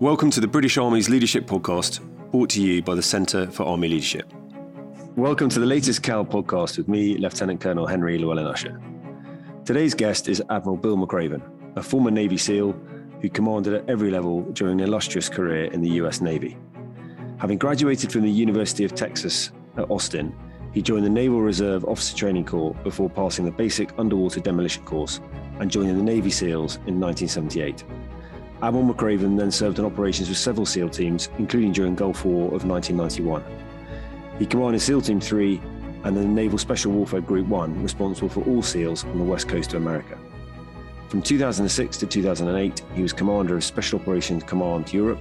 Welcome to the British Army's Leadership Podcast, brought to you by the Centre for Army Leadership. Welcome to the latest CAL podcast with me, Lieutenant Colonel Henry Llewellyn Usher. Today's guest is Admiral Bill McRaven, a former Navy SEAL who commanded at every level during an illustrious career in the US Navy. Having graduated from the University of Texas at Austin, he joined the Naval Reserve Officer Training Corps before passing the basic underwater demolition course and joining the Navy SEALs in 1978. Admiral McRaven then served in operations with several SEAL teams, including during Gulf War of 1991. He commanded SEAL Team 3 and the Naval Special Warfare Group 1, responsible for all SEALs on the west coast of America. From 2006 to 2008, he was commander of Special Operations Command Europe,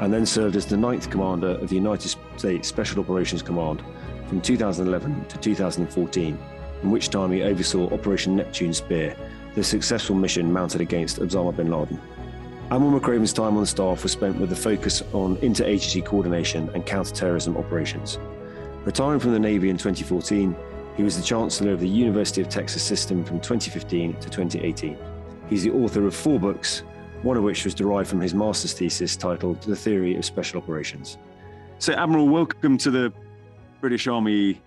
and then served as the 9th commander of the United States Special Operations Command from 2011 to 2014, in which time he oversaw Operation Neptune Spear, the successful mission mounted against Osama bin Laden. Admiral McRaven's time on the staff was spent with a focus on interagency coordination and counterterrorism operations. Retiring from the Navy in 2014, he was the Chancellor of the University of Texas System from 2015 to 2018. He's the author of 4 books, one of which was derived from his master's thesis titled The Theory of Special Operations. So, Admiral, welcome to the British Army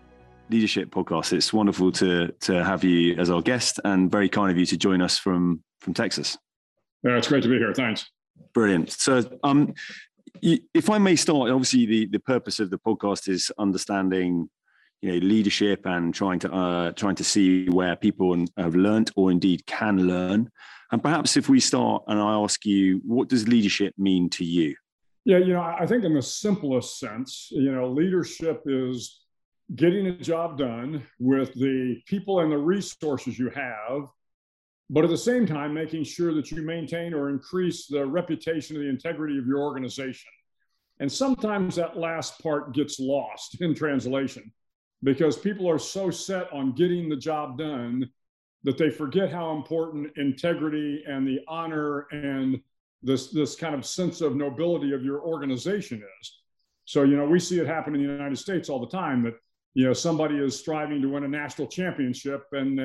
Leadership Podcast. It's wonderful to have you as our guest, and very kind of you to join us from Texas. Yeah, it's great to be here. Thanks. Brilliant. So, if I may start, obviously the purpose of the podcast is understanding, leadership and trying to see where people have learnt or indeed can learn. And perhaps if we start and I ask you, what does leadership mean to you? Yeah, I think in the simplest sense, leadership is getting a job done with the people and the resources you have, but at the same time, making sure that you maintain or increase the reputation and the integrity of your organization. And sometimes that last part gets lost in translation because people are so set on getting the job done that they forget how important integrity and the honor and this kind of sense of nobility of your organization is. So, we see it happen in the United States all the time that, somebody is striving to win a national championship and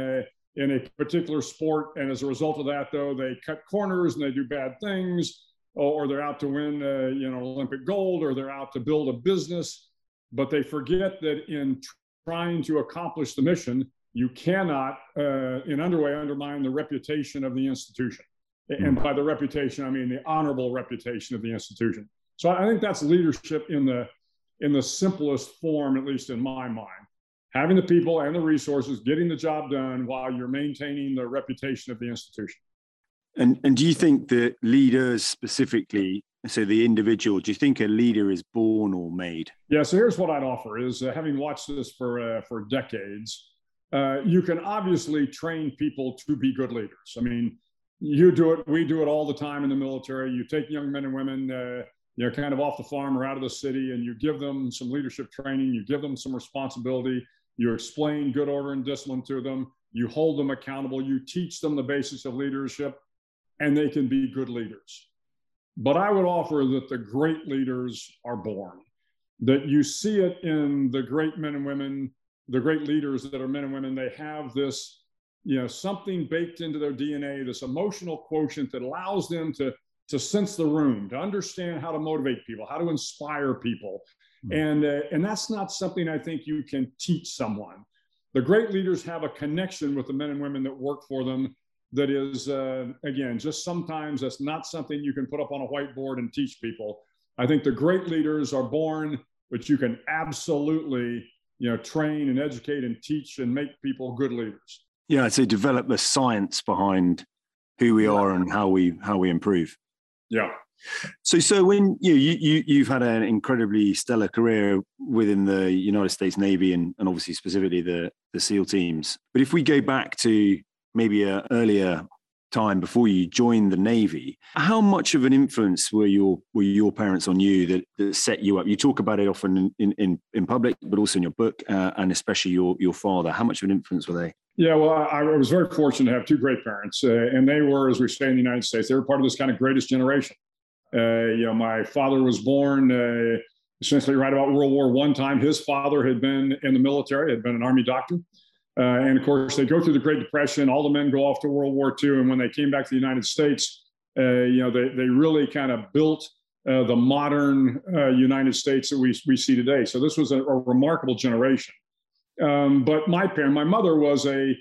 in a particular sport. And as a result of that, though, they cut corners and they do bad things, or they're out to win, Olympic gold, or they're out to build a business. But they forget that in trying to accomplish the mission, you cannot in any way undermine the reputation of the institution. And by the reputation, I mean the honorable reputation of the institution. So I think that's leadership in the simplest form, at least in my mind. Having the people and the resources, getting the job done while you're maintaining the reputation of the institution. And do you think that leaders specifically, so the individual, do you think a leader is born or made? Yeah, so here's what I'd offer is, having watched this for decades, you can obviously train people to be good leaders. I mean, you do it, we do it all the time in the military. You take young men and women, kind of off the farm or out of the city, and you give them some leadership training, you give them some responsibility, you explain good order and discipline to them, you hold them accountable, you teach them the basics of leadership, and they can be good leaders. But I would offer that the great leaders are born, that you see it in the great men and women, the great leaders that are men and women. They have this, something baked into their DNA, this emotional quotient that allows them to sense the room, to understand how to motivate people, how to inspire people. And that's not something I think you can teach someone. The great leaders have a connection with the men and women that work for them that is, again, just sometimes that's not something you can put up on a whiteboard and teach people. I think the great leaders are born, but you can absolutely, train and educate and teach and make people good leaders. Yeah, so develop the science behind who we are and how we improve. Yeah. So when you've had an incredibly stellar career within the United States Navy and obviously specifically the SEAL teams. But if we go back to maybe an earlier time before you joined the Navy, how much of an influence were your parents on you that set you up? You talk about it often in public, but also in your book, and especially your father. How much of an influence were they? Yeah, well, I was very fortunate to have 2 great parents, and they were, as we say in the United States, they were part of this kind of greatest generation. My father was born essentially right about World War I time. His father had been in the military, had been an Army doctor. And of course, they go through the Great Depression. All the men go off to World War II. And when they came back to the United States, they really kind of built the modern United States that we see today. So this was a remarkable generation. But my mother was a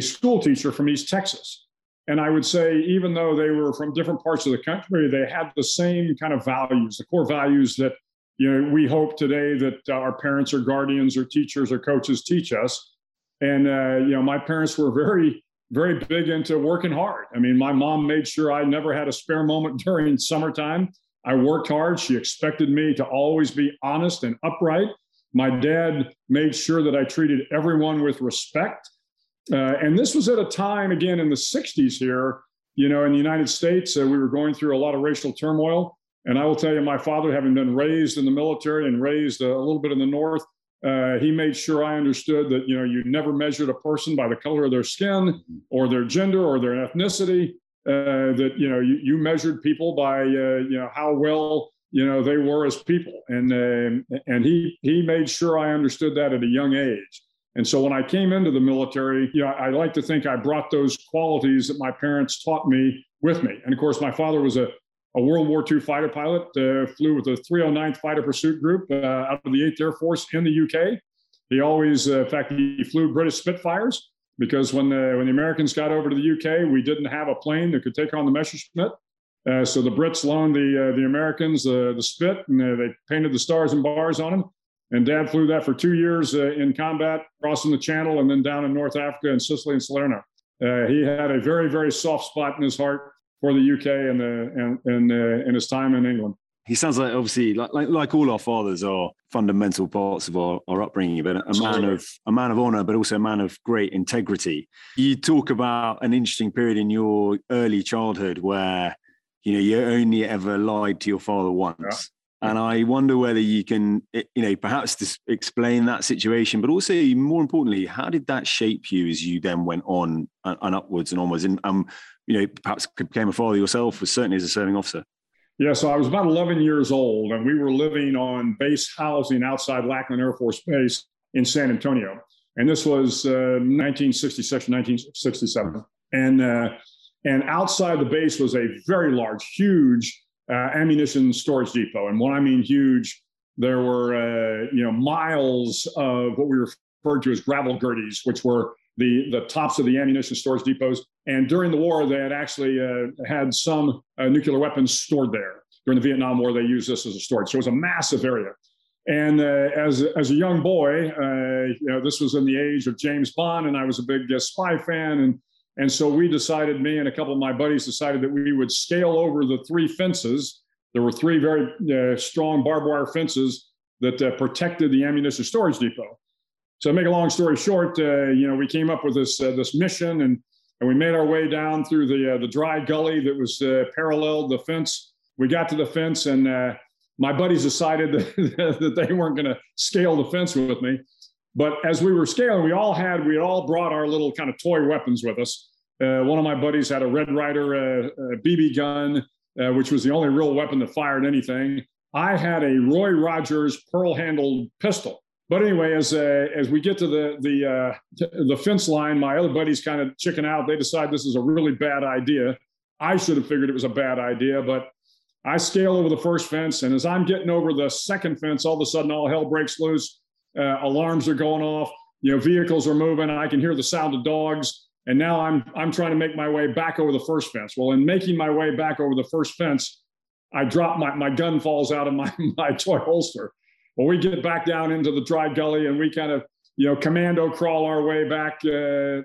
school teacher from East Texas. And I would say, even though they were from different parts of the country, they had the same kind of values, the core values that, you know, we hope today that our parents or guardians or teachers or coaches teach us. And, you know, my parents were very, very big into working hard. I mean, my mom made sure I never had a spare moment during summertime. I worked hard. She expected me to always be honest and upright. My dad made sure that I treated everyone with respect. And this was at a time, again, in the 60s here, you know, in the United States, we were going through a lot of racial turmoil. And I will tell you, my father, having been raised in the military and raised a little bit in the North, he made sure I understood that, you know, you never measured a person by the color of their skin or their gender or their ethnicity, that, you know, you measured people by, you know, how well, you know, they were as people. And he made sure I understood that at a young age. And so when I came into the military, you know, I like to think I brought those qualities that my parents taught me with me. And of course, my father was a World War II fighter pilot, flew with the 309th Fighter Pursuit Group out of the 8th Air Force in the UK. He always, in fact, he flew British Spitfires, because when the Americans got over to the UK, we didn't have a plane that could take on the Messerschmitt. So the Brits loaned the Americans the Spit, and they painted the stars and bars on them. And Dad flew that for 2 years in combat, crossing the Channel, and then down in North Africa and Sicily and Salerno. He had a very, very soft spot in his heart for the UK and his time in England. He sounds like, obviously, like all our fathers are fundamental parts of our upbringing, but a man of honor, but also a man of great integrity. You talk about an interesting period in your early childhood where, you know, you only ever lied to your father once. Yeah. And I wonder whether you can, you know, perhaps explain that situation, but also more importantly, how did that shape you as you then went on and upwards and onwards and, you know, perhaps became a father yourself, or certainly as a serving officer? Yeah, so I was about 11 years old, and we were living on base housing outside Lackland Air Force Base in San Antonio. And this was 1966, 1967. And outside the base was a very large, huge ammunition storage depot. And when I mean huge, there were you know, miles of what we referred to as gravel girdies, which were the tops of the ammunition storage depots. And during the war, they had actually had some nuclear weapons stored there. During the Vietnam War, they used this as a storage. So it was a massive area. And as a young boy, you know, this was in the age of James Bond, and I was a big spy fan. And so we decided, me and a couple of my buddies decided, that we would scale over the three fences. There were three very strong barbed wire fences that protected the ammunition storage depot. So to make a long story short, you know, we came up with this mission, and we made our way down through the dry gully that was paralleled the fence. We got to the fence, and my buddies decided that they weren't going to scale the fence with me. But as we were scaling, we had all brought our little kind of toy weapons with us. One of my buddies had a Red Ryder BB gun, which was the only real weapon that fired anything. I had a Roy Rogers pearl-handled pistol. But anyway, as we get to the fence line, my other buddies kind of chicken out. They decide this is a really bad idea. I should have figured it was a bad idea, but I scale over the first fence, and as I'm getting over the second fence, all of a sudden all hell breaks loose. Alarms are going off. You know, vehicles are moving. I can hear the sound of dogs. And now I'm trying to make my way back over the first fence. Well, in making my way back over the first fence, I drop my gun falls out of my toy holster. Well, we get back down into the dry gully, and we kind of, you know, commando crawl our way back to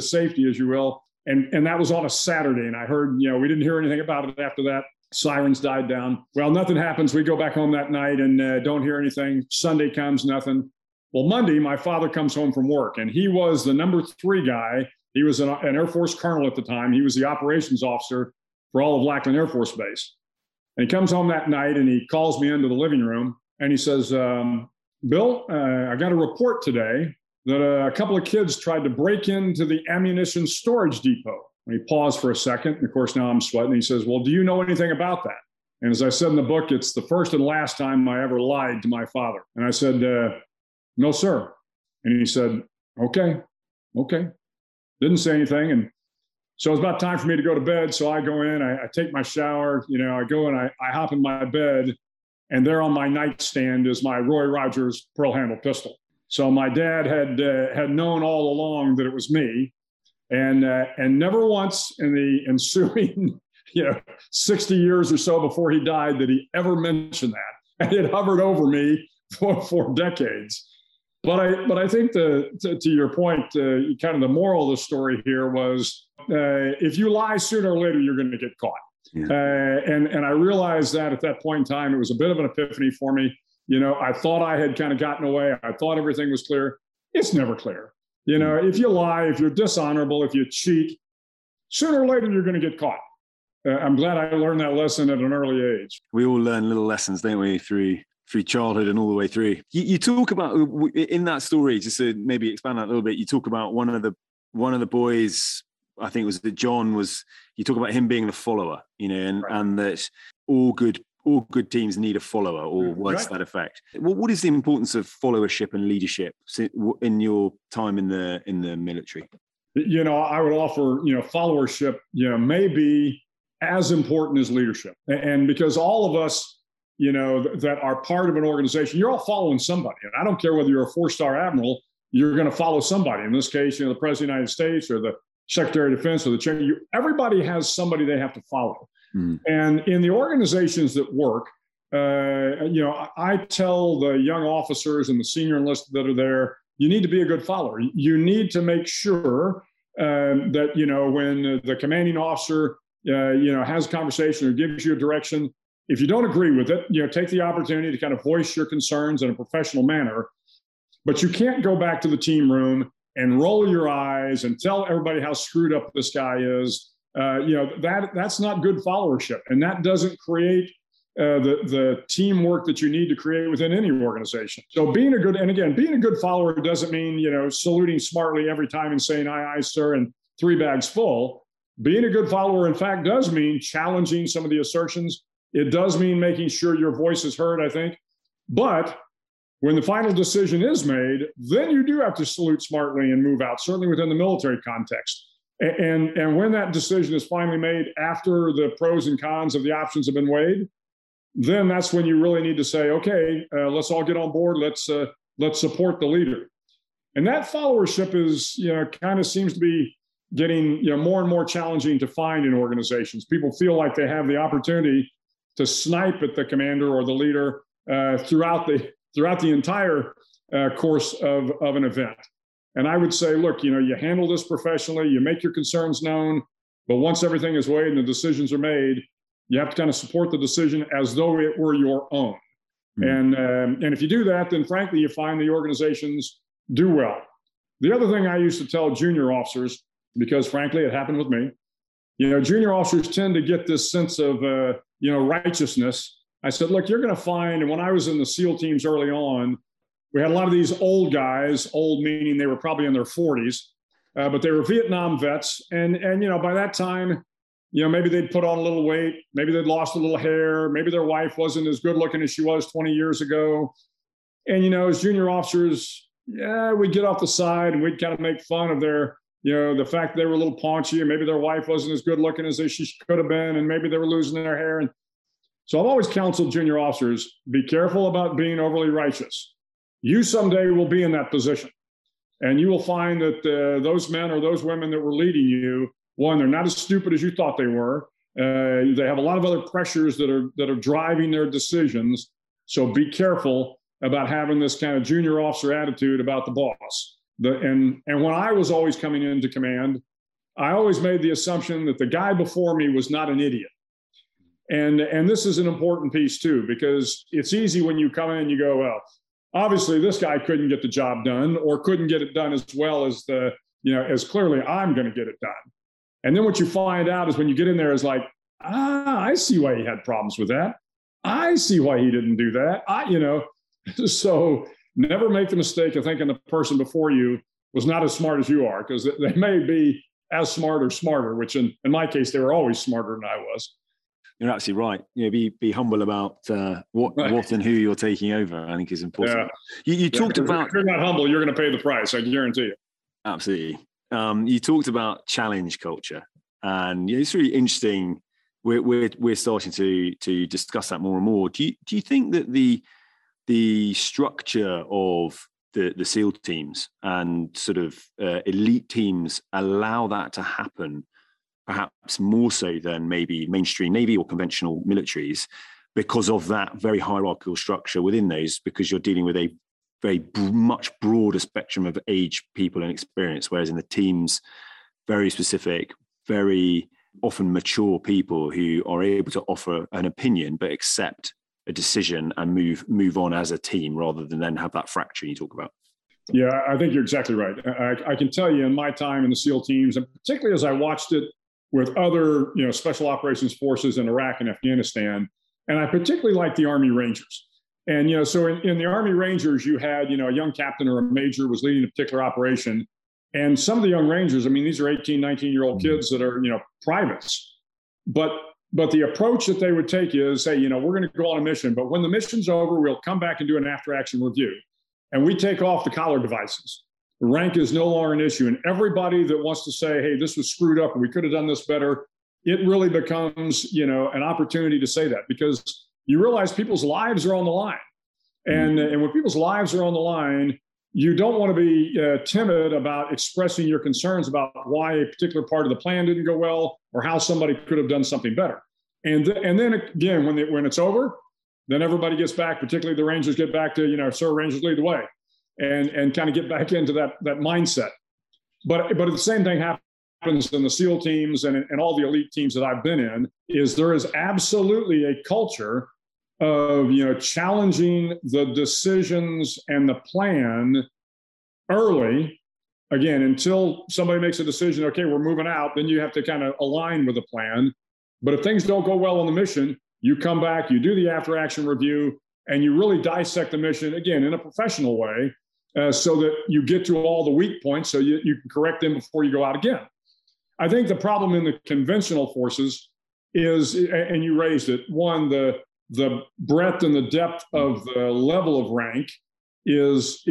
safety, as you will. And that was on a Saturday. And I heard, you know, we didn't hear anything about it after that. Sirens died down. Well, nothing happens. We go back home that night and don't hear anything. Sunday comes, nothing. Well, Monday, my father comes home from work, and he was the number 3 guy. He was an Air Force colonel at the time. He was the operations officer for all of Lackland Air Force Base. And he comes home that night, and he calls me into the living room, and he says, Bill, I got a report today that a couple of kids tried to break into the ammunition storage depot. And he paused for a second. And of course, now I'm sweating. He says, well, do you know anything about that? And as I said in the book, it's the first and last time I ever lied to my father. And I said, no, sir. And he said, okay. Didn't say anything. And So it's about time for me to go to bed. So I go in, I take my shower, you know, I go and I hop in my bed, and there on my nightstand is my Roy Rogers pearl handle pistol. So my dad had known all along that it was me, and never once in the ensuing, 60 years or so before he died, did he ever mention that. And it hovered over me for decades. But I think to your point, kind of the moral of the story here was, if you lie, sooner or later, you're going to get caught. Yeah. And I realized that at that point in time, it was a bit of an epiphany for me. You know, I thought I had kind of gotten away. I thought everything was clear. It's never clear. You know, if you lie, if you're dishonorable, if you cheat, sooner or later, you're going to get caught. I'm glad I learned that lesson at an early age. We all learn little lessons, don't we, through childhood and all the way through. You talk about, in that story, just to maybe expand that a little bit, you talk about one of the boys, I think it was John, you talk about him being the follower, right. And that all good teams need a follower, or words to that effect. What is the importance of followership and leadership in your time in the military? You know, I would offer, followership, maybe as important as leadership. And because all of us, that are part of an organization, you're all following somebody. And I don't care whether you're a four-star admiral, you're going to follow somebody. In this case, the President of the United States or the Secretary of Defense or the chairman. Everybody has somebody they have to follow. Mm. And in the organizations that work, I tell the young officers and the senior enlisted that are there, you need to be a good follower. You need to make sure that, when the commanding officer, has a conversation or gives you a direction, if you don't agree with it, take the opportunity to kind of voice your concerns in a professional manner. But you can't go back to the team room and roll your eyes and tell everybody how screwed up this guy is. That's not good followership. And that doesn't create the teamwork that you need to create within any organization. So being a good follower doesn't mean, saluting smartly every time and saying, aye, aye, sir, and three bags full. Being a good follower, in fact, does mean challenging some of the assertions. It does mean making sure your voice is heard, I think. But when the final decision is made, then you do have to salute smartly and move out, certainly within the military context. And when that decision is finally made, after the pros and cons of the options have been weighed, then that's when you really need to say, okay, let's all get on board. Let's support the leader. And that followership is, kind of seems to be getting, more and more challenging to find in organizations. People feel like they have the opportunity to snipe at the commander or the leader throughout the entire course of an event. And I would say, look, you handle this professionally, you make your concerns known, but once everything is weighed and the decisions are made, you have to kind of support the decision as though it were your own. Mm-hmm. And if you do that, then frankly, you find the organizations do well. The other thing I used to tell junior officers, because frankly, it happened with me, junior officers tend to get this sense of, righteousness. I said, look, you're going to find, and when I was in the SEAL teams early on, we had a lot of these old guys, old meaning they were probably in their 40s, but they were Vietnam vets. And by that time, maybe they'd put on a little weight, maybe they'd lost a little hair, maybe their wife wasn't as good looking as she was 20 years ago. And, as junior officers, we'd get off the side and we'd kind of make fun of their, the fact that they were a little paunchy, and maybe their wife wasn't as good looking as she could have been, and maybe they were losing their hair. And so I've always counseled junior officers, be careful about being overly righteous. You someday will be in that position, and you will find that those men or those women that were leading you, one, they're not as stupid as you thought they were. They have a lot of other pressures that are driving their decisions. So be careful about having this kind of junior officer attitude about the boss. And when I was always coming into command, I always made the assumption that the guy before me was not an idiot. And this is an important piece too, because it's easy when you come in and you go, well, obviously this guy couldn't get the job done or couldn't get it done as well as as clearly I'm going to get it done. And then what you find out is when you get in there is like, I see why he had problems with that. I see why he didn't do that. So never make the mistake of thinking the person before you was not as smart as you are, because they may be as smart or smarter, which in my case, they were always smarter than I was. You're absolutely right. Be humble about what and who you're taking over, I think is important. Yeah. You talked about... If you're not humble, you're going to pay the price, I guarantee you. Absolutely. You talked about challenge culture. And it's really interesting. We're starting to discuss that more and more. Do you think that the structure of the SEAL teams and sort of elite teams allow that to happen, perhaps more so than maybe mainstream Navy or conventional militaries, because of that very hierarchical structure within those, because you're dealing with a very much broader spectrum of age, people and experience, whereas in the teams, very specific, very often mature people who are able to offer an opinion but accept a decision and move on as a team rather than then have that fracture you talk about. Yeah, I think you're exactly right. I can tell you in my time in the SEAL teams, and particularly as I watched it with other, special operations forces in Iraq and Afghanistan, and I particularly like the Army Rangers. And, so in the Army Rangers, you had, a young captain or a major was leading a particular operation. And some of the young Rangers, I mean, these are 18, 19-year-old kids that are, privates. But the approach that they would take is, hey, we're going to go on a mission, but when the mission's over, we'll come back and do an after-action review. And we take off the collar devices. Rank is no longer an issue. And everybody that wants to say, hey, this was screwed up, or we could have done this better, it really becomes, an opportunity to say that, because you realize people's lives are on the line. And when people's lives are on the line, you don't want to be timid about expressing your concerns about why a particular part of the plan didn't go well or how somebody could have done something better. And then again, when it's over, then everybody gets back, particularly the Rangers get back to, sir, Rangers lead the way, and kind of get back into that mindset. But the same thing happens in the SEAL teams and all the elite teams that I've been in, is there is absolutely a culture of challenging the decisions and the plan early, again, until somebody makes a decision, okay, we're moving out, then you have to kind of align with the plan. But if things don't go well on the mission, you come back, you do the after action review, and you really dissect the mission, again, in a professional way, so that you get to all the weak points, so you can correct them before you go out again. I think the problem in the conventional forces is, and you raised it, one, the breadth and the depth of the level of rank is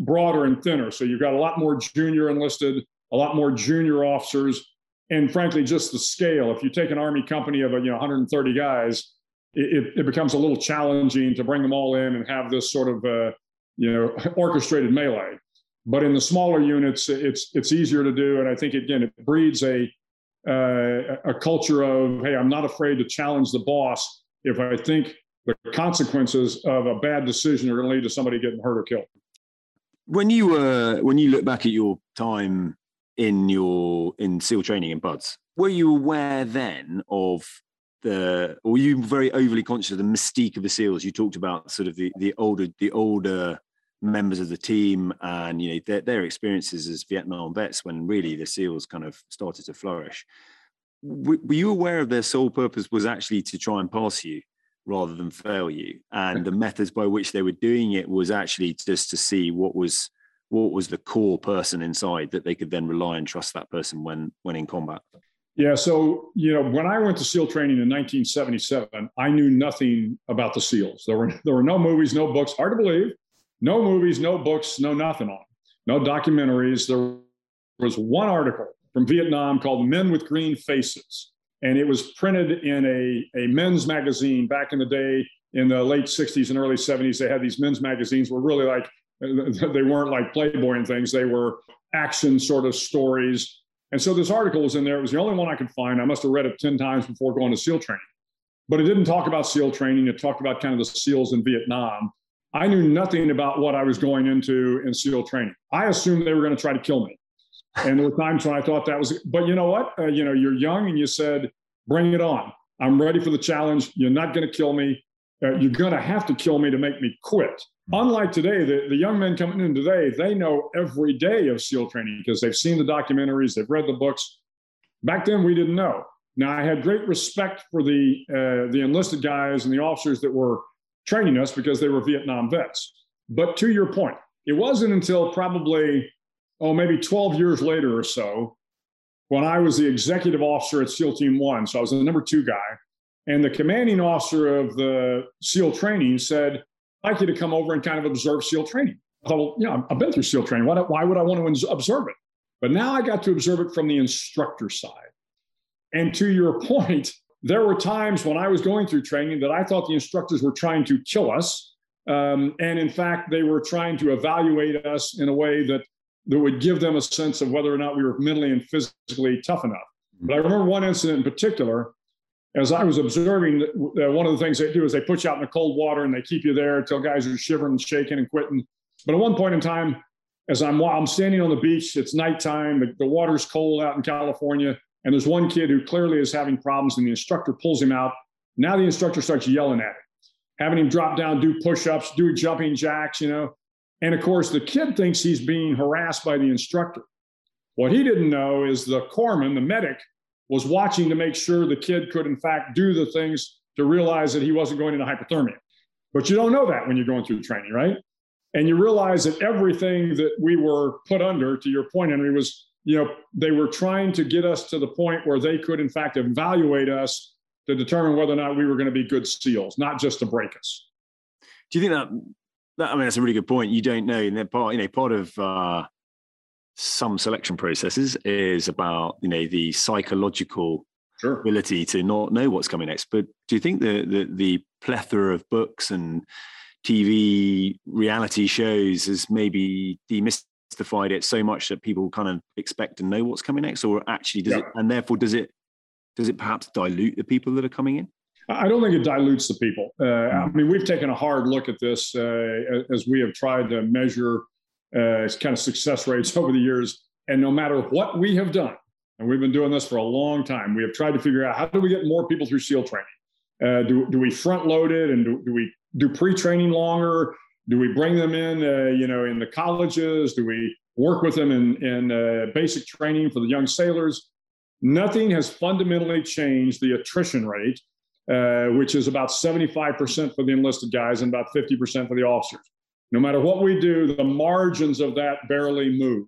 broader and thinner. So you've got a lot more junior enlisted, a lot more junior officers, and frankly, just the scale. If you take an Army company of 130 guys, it becomes a little challenging to bring them all in and have this sort of orchestrated melee. But in the smaller units, it's easier to do, and I think again it breeds a culture of, hey, I'm not afraid to challenge the boss if I think the consequences of a bad decision are going to lead to somebody getting hurt or killed. When you look back at your time in SEAL training in BUDS, were you aware then or were you very overly conscious of the mystique of the SEALs? You talked about sort of the older members of the team and their experiences as Vietnam vets, when really the SEALs kind of started to flourish. Were you aware of their sole purpose was actually to try and pass you rather than fail you? And the methods by which they were doing it was actually just to see what was the core person inside that they could then rely and trust that person when in combat? Yeah. So, when I went to SEAL training in 1977, I knew nothing about the SEALs. There were no movies, no books, hard to believe, no movies, no books, no nothing on them, no documentaries. There was one article from Vietnam called Men with Green Faces. And it was printed in a men's magazine back in the day, in the late 60s and early 70s. They had these men's magazines were really like, they weren't like Playboy and things. They were action sort of stories. And so this article was in there. It was the only one I could find. I must have read it 10 times before going to SEAL training. But it didn't talk about SEAL training. It talked about kind of the SEALs in Vietnam. I knew nothing about what I was going into in SEAL training. I assumed they were going to try to kill me. And there were times when I thought that was, but you know what? You're young and you said, bring it on. I'm ready for the challenge. You're not going to kill me. You're going to have to kill me to make me quit. Unlike today, the young men coming in today, they know every day of SEAL training because they've seen the documentaries, they've read the books. Back then, we didn't know. Now, I had great respect for the enlisted guys and the officers that were training us because they were Vietnam vets. But to your point, it wasn't until probably maybe 12 years later or so, when I was the executive officer at SEAL Team 1, so I was the number 2 guy, and the commanding officer of the SEAL training said, I'd like you to come over and kind of observe SEAL training. I thought, well, I've been through SEAL training. Why would I want to observe it? But now I got to observe it from the instructor side. And to your point, there were times when I was going through training that I thought the instructors were trying to kill us. And in fact, they were trying to evaluate us in a way that would give them a sense of whether or not we were mentally and physically tough enough. But I remember one incident in particular, as I was observing, one of the things they do is they put you out in the cold water and they keep you there until guys are shivering and shaking and quitting. But at one point in time, as I'm standing on the beach, it's nighttime, the water's cold out in California, and there's one kid who clearly is having problems, and the instructor pulls him out. Now the instructor starts yelling at him, having him drop down, do push-ups, do jumping jacks, you know. And of course, the kid thinks he's being harassed by the instructor. What he didn't know is the corpsman, the medic, was watching to make sure the kid could, in fact, do the things to realize that he wasn't going into hypothermia. But you don't know that when you're going through training, right? And you realize that everything that we were put under, to your point, Henry, was, you know, they were trying to get us to the point where they could, in fact, evaluate us to determine whether or not we were going to be good SEALs, not just to break us. Do you think that I mean, that's a really good point. You don't know. And that part of some selection processes is about, you know, the psychological sure. ability to not know what's coming next. But do you think the plethora of books and TV reality shows has maybe demystified it so much that people kind of expect to know what's coming next, or actually does yeah. it, and therefore does it perhaps dilute the people that are coming in? I don't think it dilutes the people. I mean, we've taken a hard look at this as we have tried to measure kind of success rates over the years. And no matter what we have done, and we've been doing this for a long time, we have tried to figure out, how do we get more people through SEAL training? Do we front load it, and do we do pre-training longer? Do we bring them in, in the colleges? Do we work with them in basic training for the young sailors? Nothing has fundamentally changed the attrition rate, which is about 75% for the enlisted guys and about 50% for the officers. No matter what we do, the margins of that barely move.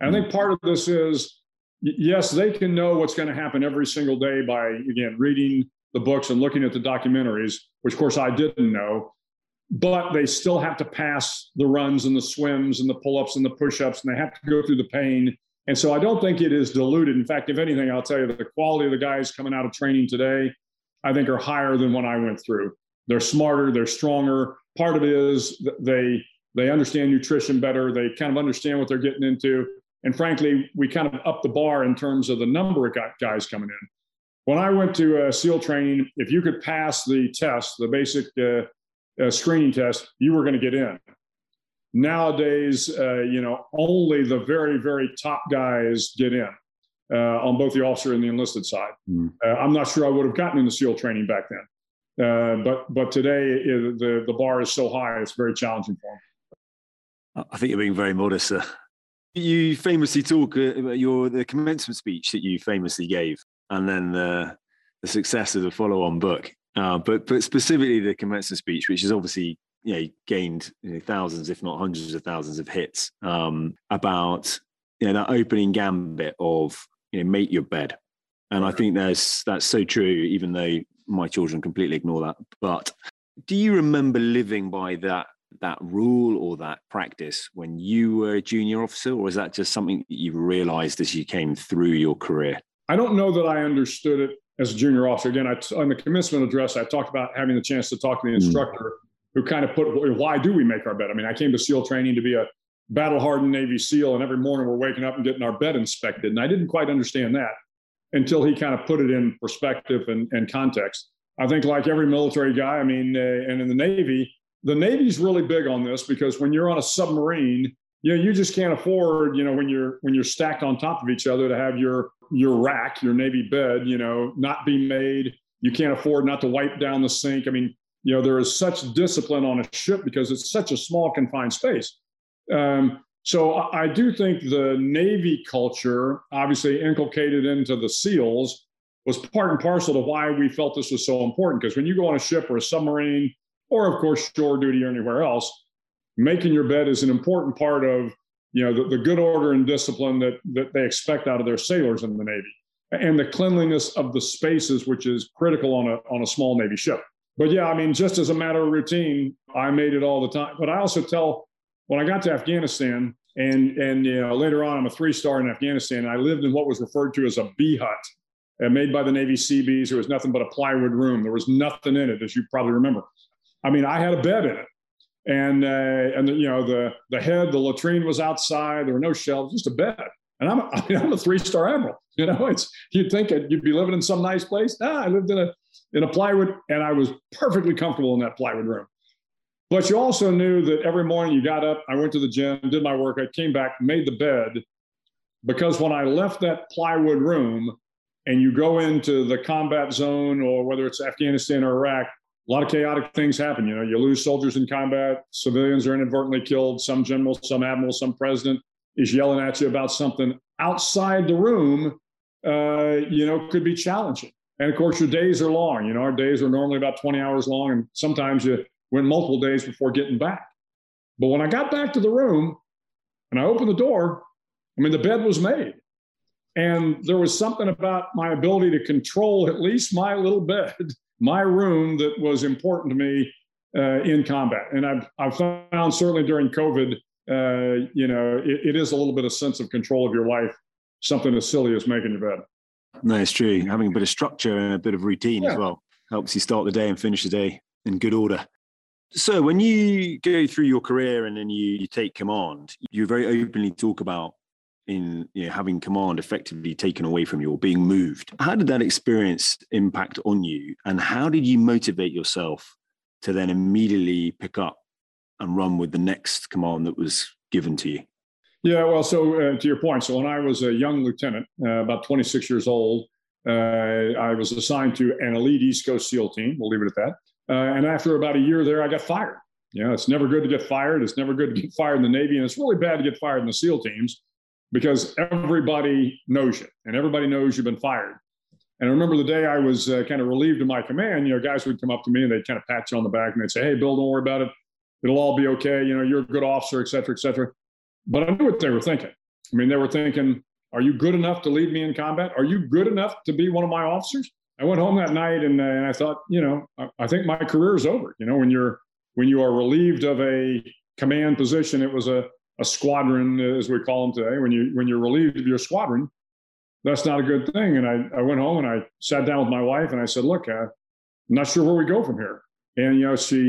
And I think part of this is, yes, they can know what's going to happen every single day by, again, reading the books and looking at the documentaries, which, of course, I didn't know. But they still have to pass the runs and the swims and the pull-ups and the push-ups, and they have to go through the pain. And so I don't think it is diluted. In fact, if anything, I'll tell you that the quality of the guys coming out of training today, I think, are higher than when I went through. They're smarter, they're stronger. Part of it is they understand nutrition better. They kind of understand what they're getting into. And frankly, we kind of upped the bar in terms of the number of guys coming in. When I went to SEAL training, if you could pass the test, the basic screening test, you were going to get in. Nowadays, only the very, very top guys get in on both the officer and the enlisted side. Mm. I'm not sure I would have gotten into SEAL training back then. But today, the bar is so high, it's very challenging for them. I think you're being very modest, sir. You famously talk about the commencement speech that you famously gave, and then the success of the follow-on book. But specifically the commencement speech, which is obviously, you know, gained thousands, if not hundreds of thousands of hits, about, you know, that opening gambit of, you know, make your bed. And I think that's so true, even though my children completely ignore that. But do you remember living by that rule or that practice when you were a junior officer, or is that just something that you realized as you came through your career? I don't know that I understood it as a junior officer. Again, on the commencement address, I talked about having the chance to talk to the instructor who kind of put, why do we make our bed? I mean, I came to SEAL training to be a battle-hardened Navy SEAL, and every morning we're waking up and getting our bed inspected. And I didn't quite understand that until he kind of put it in perspective and context. I think like every military guy, I mean, and in the Navy's really big on this, because when you're on a submarine, you know, you just can't afford, you know, when you're stacked on top of each other to have your rack, your Navy bed, you know, not be made. You can't afford not to wipe down the sink. I mean, you know, there is such discipline on a ship because it's such a small confined space. So I do think the Navy culture, obviously inculcated into the SEALs, was part and parcel to why we felt this was so important. Because when you go on a ship or a submarine, or of course shore duty or anywhere else, making your bed is an important part of, you know, the good order and discipline that they expect out of their sailors in the Navy, and the cleanliness of the spaces, which is critical on a small Navy ship. But yeah, I mean, just as a matter of routine, I made it all the time. But I also tell, when I got to Afghanistan, and you know, later on, I'm a 3-star in Afghanistan, I lived in what was referred to as a bee hut. and made by the Navy Seabees. It was nothing but a plywood room. There was nothing in it, as you probably remember. I mean, I had a bed in it. And the head, the latrine was outside. There were no shelves, just a bed. And I'm a three-star admiral. You know, it's, you'd think you'd be living in some nice place. I lived in a plywood, and I was perfectly comfortable in that plywood room. But you also knew that every morning you got up, I went to the gym, did my work, I came back, made the bed, because when I left that plywood room and you go into the combat zone, or whether it's Afghanistan or Iraq, a lot of chaotic things happen. You know, you lose soldiers in combat, civilians are inadvertently killed, some general, some admiral, some president is yelling at you about something outside the room, could be challenging. And of course, your days are long. You know, our days are normally about 20 hours long, and sometimes you went multiple days before getting back. But when I got back to the room and I opened the door, I mean, the bed was made. And there was something about my ability to control at least my little bed, my room, that was important to me in combat. And I've found, certainly during COVID, it is a little bit of sense of control of your life, something as silly as making your bed. No, it's true. Having a bit of structure and a bit of routine as well helps you start the day and finish the day in good order. So when you go through your career and then you take command, you very openly talk about having command effectively taken away from you or being moved. How did that experience impact on you? And how did you motivate yourself to then immediately pick up and run with the next command that was given to you? Yeah, well, so to your point, so when I was a young lieutenant, about 26 years old, I was assigned to an elite East Coast SEAL team. We'll leave it at that. And after about a year there, I got fired. You know, it's never good to get fired. It's never good to get fired in the Navy. And it's really bad to get fired in the SEAL teams, because everybody knows you and everybody knows you've been fired. And I remember the day I was kind of relieved of my command, you know, guys would come up to me and they'd kind of pat you on the back and they'd say, "Hey, Bill, don't worry about it. It'll all be okay. You know, you're a good officer, et cetera, et cetera." But I knew what they were thinking. I mean, they were thinking, are you good enough to lead me in combat? Are you good enough to be one of my officers? I went home that night and I thought, you know, I think my career is over. You know, when you are relieved of a command position, it was a squadron, as we call them today. When you're relieved of your squadron, that's not a good thing. And I went home and I sat down with my wife and I said, "Look, I'm not sure where we go from here." And, you know, she,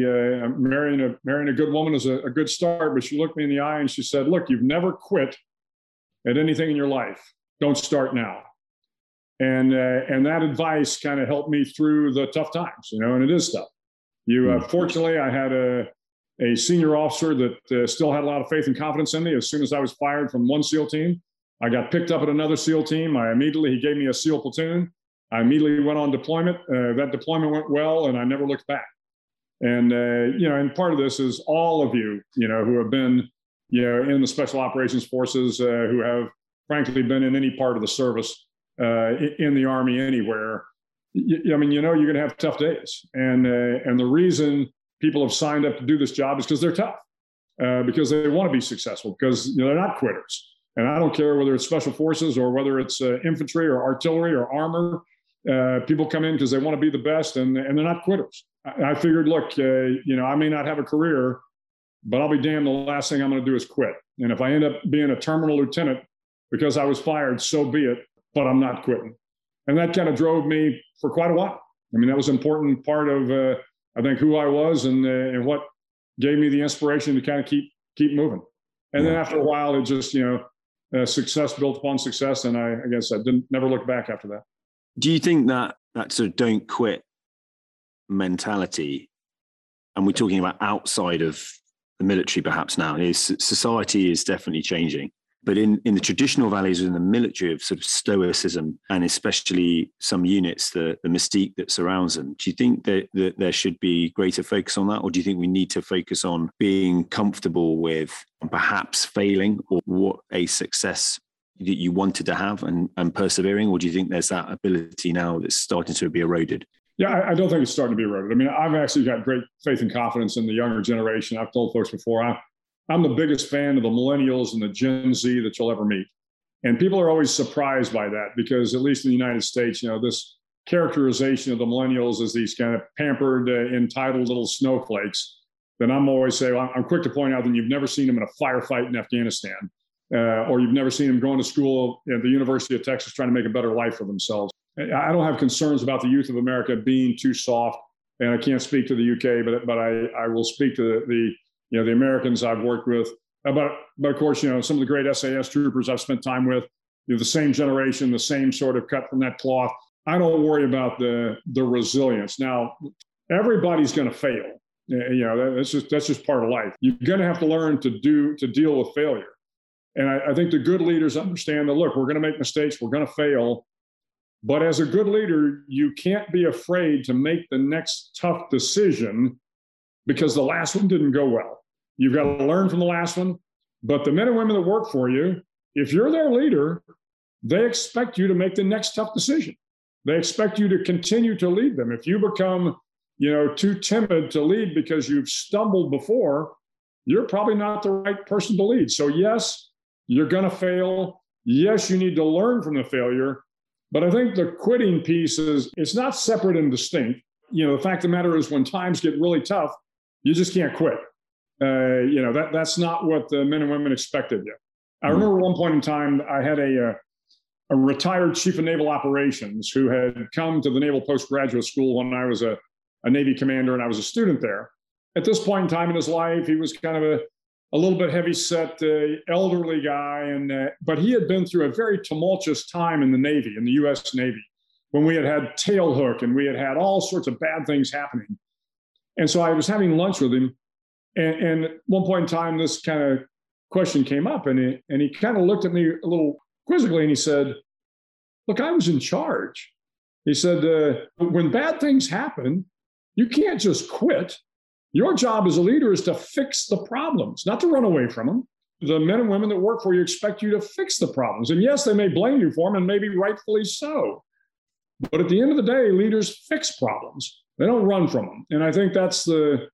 marrying a good woman is a good start, but she looked me in the eye and she said, "Look, you've never quit at anything in your life. Don't start now." And that advice kind of helped me through the tough times, you know, and it is tough. Fortunately, I had a senior officer that still had a lot of faith and confidence in me. As soon as I was fired from one SEAL team, I got picked up at another SEAL team. He gave me a SEAL platoon. I immediately went on deployment. That deployment went well, and I never looked back. And part of this is all of you, you know, who have been, you know, in the Special Operations Forces, who have frankly been in any part of the service, in the Army, anywhere. You're going to have tough days. And the reason people have signed up to do this job is because they're tough, because they want to be successful, because, you know, they're not quitters. And I don't care whether it's special forces or whether it's infantry or artillery or armor. People come in because they want to be the best, and they're not quitters. I figured, look, I may not have a career, but I'll be damned, the last thing I'm going to do is quit. And if I end up being a terminal lieutenant because I was fired, so be it, but I'm not quitting. And that kind of drove me for quite a while. I mean, that was an important part of, I think, who I was and what gave me the inspiration to kind of keep moving. And then after a while, it just, success built upon success. And I guess I never looked back after that. Do you think that sort of don't quit mentality, and we're talking about outside of the military perhaps now, society is definitely changing. But in the traditional values in the military of sort of stoicism, and especially some units, the mystique that surrounds them, do you think that there should be greater focus on that? Or do you think we need to focus on being comfortable with perhaps failing, or what a success that you wanted to have, and persevering? Or do you think there's that ability now that's starting to be eroded? Yeah, I don't think it's starting to be eroded. I mean, I've actually got great faith and confidence in the younger generation. I've told folks before, I'm the biggest fan of the millennials and the Gen Z that you'll ever meet. And people are always surprised by that, because at least in the United States, you know, this characterization of the millennials as these kind of pampered, entitled little snowflakes. Then I'm always saying, well, I'm quick to point out that you've never seen them in a firefight in Afghanistan, or you've never seen them going to school at the University of Texas trying to make a better life for themselves. I don't have concerns about the youth of America being too soft, and I can't speak to the UK, but I will speak to the Americans I've worked with. But of course, some of the great SAS troopers I've spent time with, the same generation, the same sort of cut from that cloth. I don't worry about the resilience. Now, everybody's going to fail. That's just part of life. You're going to have to learn to deal with failure. And I think the good leaders understand that, look, we're going to make mistakes, we're going to fail. But as a good leader, you can't be afraid to make the next tough decision because the last one didn't go well. You've got to learn from the last one. But the men and women that work for you, if you're their leader, they expect you to make the next tough decision. They expect you to continue to lead them. If you become, too timid to lead because you've stumbled before, you're probably not the right person to lead. So yes, you're going to fail. Yes, you need to learn from the failure. But I think the quitting piece is, it's not separate and distinct. The fact of the matter is when times get really tough, you just can't quit. That's not what the men and women expect of you. I remember one point in time, I had a retired chief of naval operations who had come to the Naval Postgraduate School when I was a Navy commander and I was a student there. At this point in time in his life, he was kind of a little bit heavy-set, elderly guy, but he had been through a very tumultuous time in the Navy, in the U.S. Navy, when we had Tailhook and we had all sorts of bad things happening. And so I was having lunch with him, and at one point in time, this kind of question came up, and he kind of looked at me a little quizzically, and he said, "Look, I was in charge." He said, "When bad things happen, you can't just quit. Your job as a leader is to fix the problems, not to run away from them. The men and women that work for you expect you to fix the problems. And yes, they may blame you for them, and maybe rightfully so. But at the end of the day, leaders fix problems. They don't run from them." And I think that's a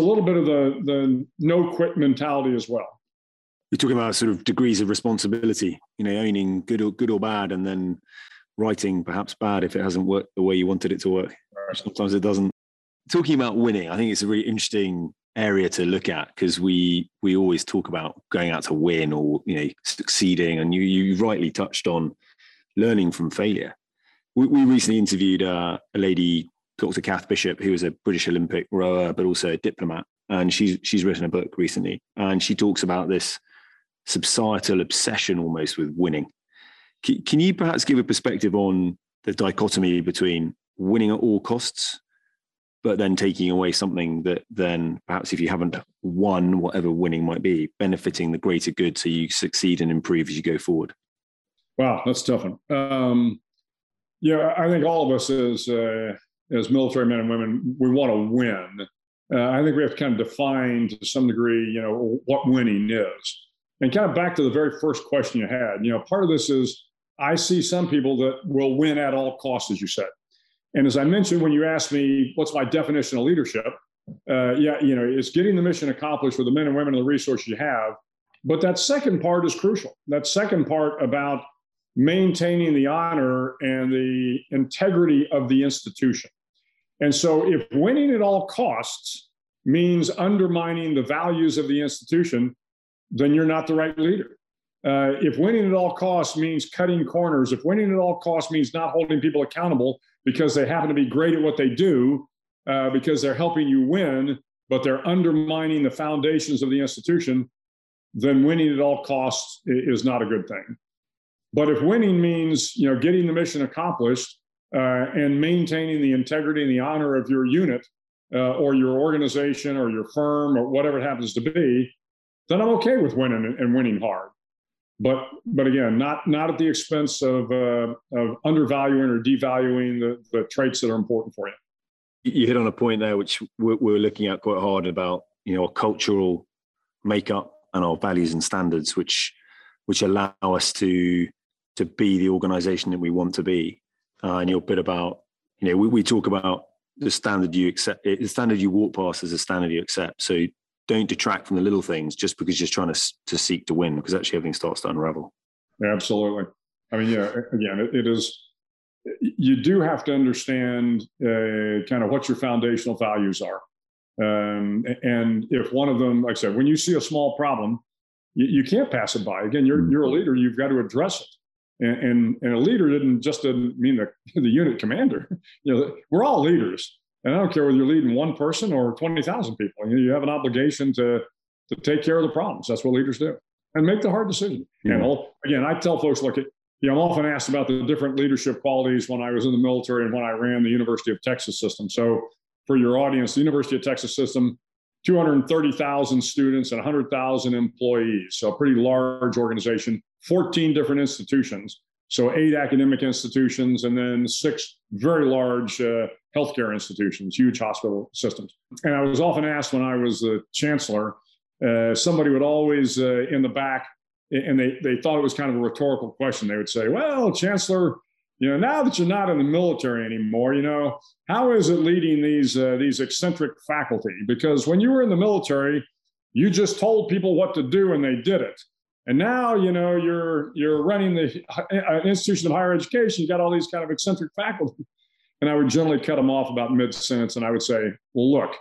little bit of the no-quit mentality as well. You're talking about sort of degrees of responsibility, owning good or bad, and then writing perhaps bad if it hasn't worked the way you wanted it to work. Sometimes it doesn't. Talking about winning, I think it's a really interesting area to look at because we always talk about going out to win or succeeding, and you rightly touched on learning from failure. We recently interviewed a lady, Dr. Kath Bishop, who is a British Olympic rower but also a diplomat, and she's written a book recently, and she talks about this societal obsession almost with winning. Can you perhaps give a perspective on the dichotomy between winning at all costs but then taking away something that then perhaps if you haven't won, whatever winning might be, benefiting the greater good so you succeed and improve as you go forward? Wow, that's a tough one. I think all of us as military men and women, we want to win. I think we have to kind of define to some degree, what winning is. And kind of back to the very first question you had, part of this is I see some people that will win at all costs, as you said. And as I mentioned, when you asked me, what's my definition of leadership? It's getting the mission accomplished with the men and women and the resources you have. But that second part is crucial. That second part about maintaining the honor and the integrity of the institution. And so if winning at all costs means undermining the values of the institution, then you're not the right leader. If winning at all costs means cutting corners, if winning at all costs means not holding people accountable because they happen to be great at what they do, because they're helping you win, but they're undermining the foundations of the institution, then winning at all costs is not a good thing. But if winning means, getting the mission accomplished and maintaining the integrity and the honor of your unit or your organization or your firm or whatever it happens to be, then I'm okay with winning and winning hard. But again, not at the expense of undervaluing or devaluing the traits that are important for you. You hit on a point there, which we're looking at quite hard about, our cultural makeup and our values and standards, which allow us to be the organization that we want to be. And your bit about, we talk about the standard you accept, the standard you walk past is the standard you accept. So don't detract from the little things just because you're trying to seek to win, because actually everything starts to unravel. Yeah, absolutely. I mean, again, it is, you do have to understand kind of what your foundational values are. And if one of them, like I said, when you see a small problem, you can't pass it by. Again, you're a leader, you've got to address it. And a leader just doesn't mean the unit commander. You know, we're all leaders. And I don't care whether you're leading one person or 20,000 people. You have an obligation to take care of the problems. That's what leaders do. And make the hard decision. Yeah. And again, I tell folks, look, I'm often asked about the different leadership qualities when I was in the military and when I ran the University of Texas system. So for your audience, the University of Texas system, 230,000 students and 100,000 employees. So a pretty large organization, 14 different institutions. So 8 academic institutions and then 6 very large healthcare institutions, huge hospital systems. And I was often asked when I was the chancellor, somebody would always in the back, and they thought it was kind of a rhetorical question. They would say, well, Chancellor, now that you're not in the military anymore, how is it leading these eccentric faculty? Because when you were in the military, you just told people what to do and they did it. And now, you're running an institution of higher education. You got all these kind of eccentric faculty. And I would generally cut them off about mid-sentence. And I would say, well, look,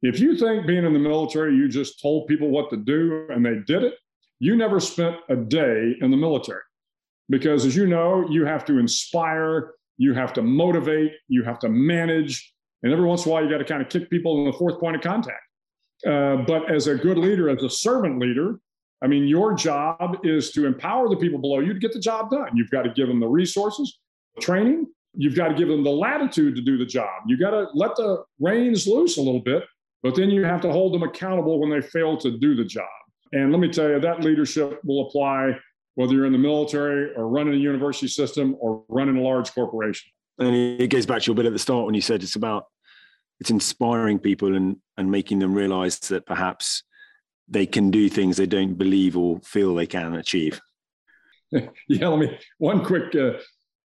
if you think being in the military, you just told people what to do and they did it, you never spent a day in the military. Because as you know, you have to inspire, you have to motivate, you have to manage. And every once in a while, you got to kind of kick people in the fourth point of contact. But as a good leader, as a servant leader, your job is to empower the people below you to get the job done. You've got to give them the resources, training. You've got to give them the latitude to do the job. You got to let the reins loose a little bit, but then you have to hold them accountable when they fail to do the job. And let me tell you, that leadership will apply whether you're in the military or running a university system or running a large corporation. And it goes back to your bit at the start when you said it's inspiring people and making them realize that perhaps they can do things they don't believe or feel they can achieve. Yeah, one quick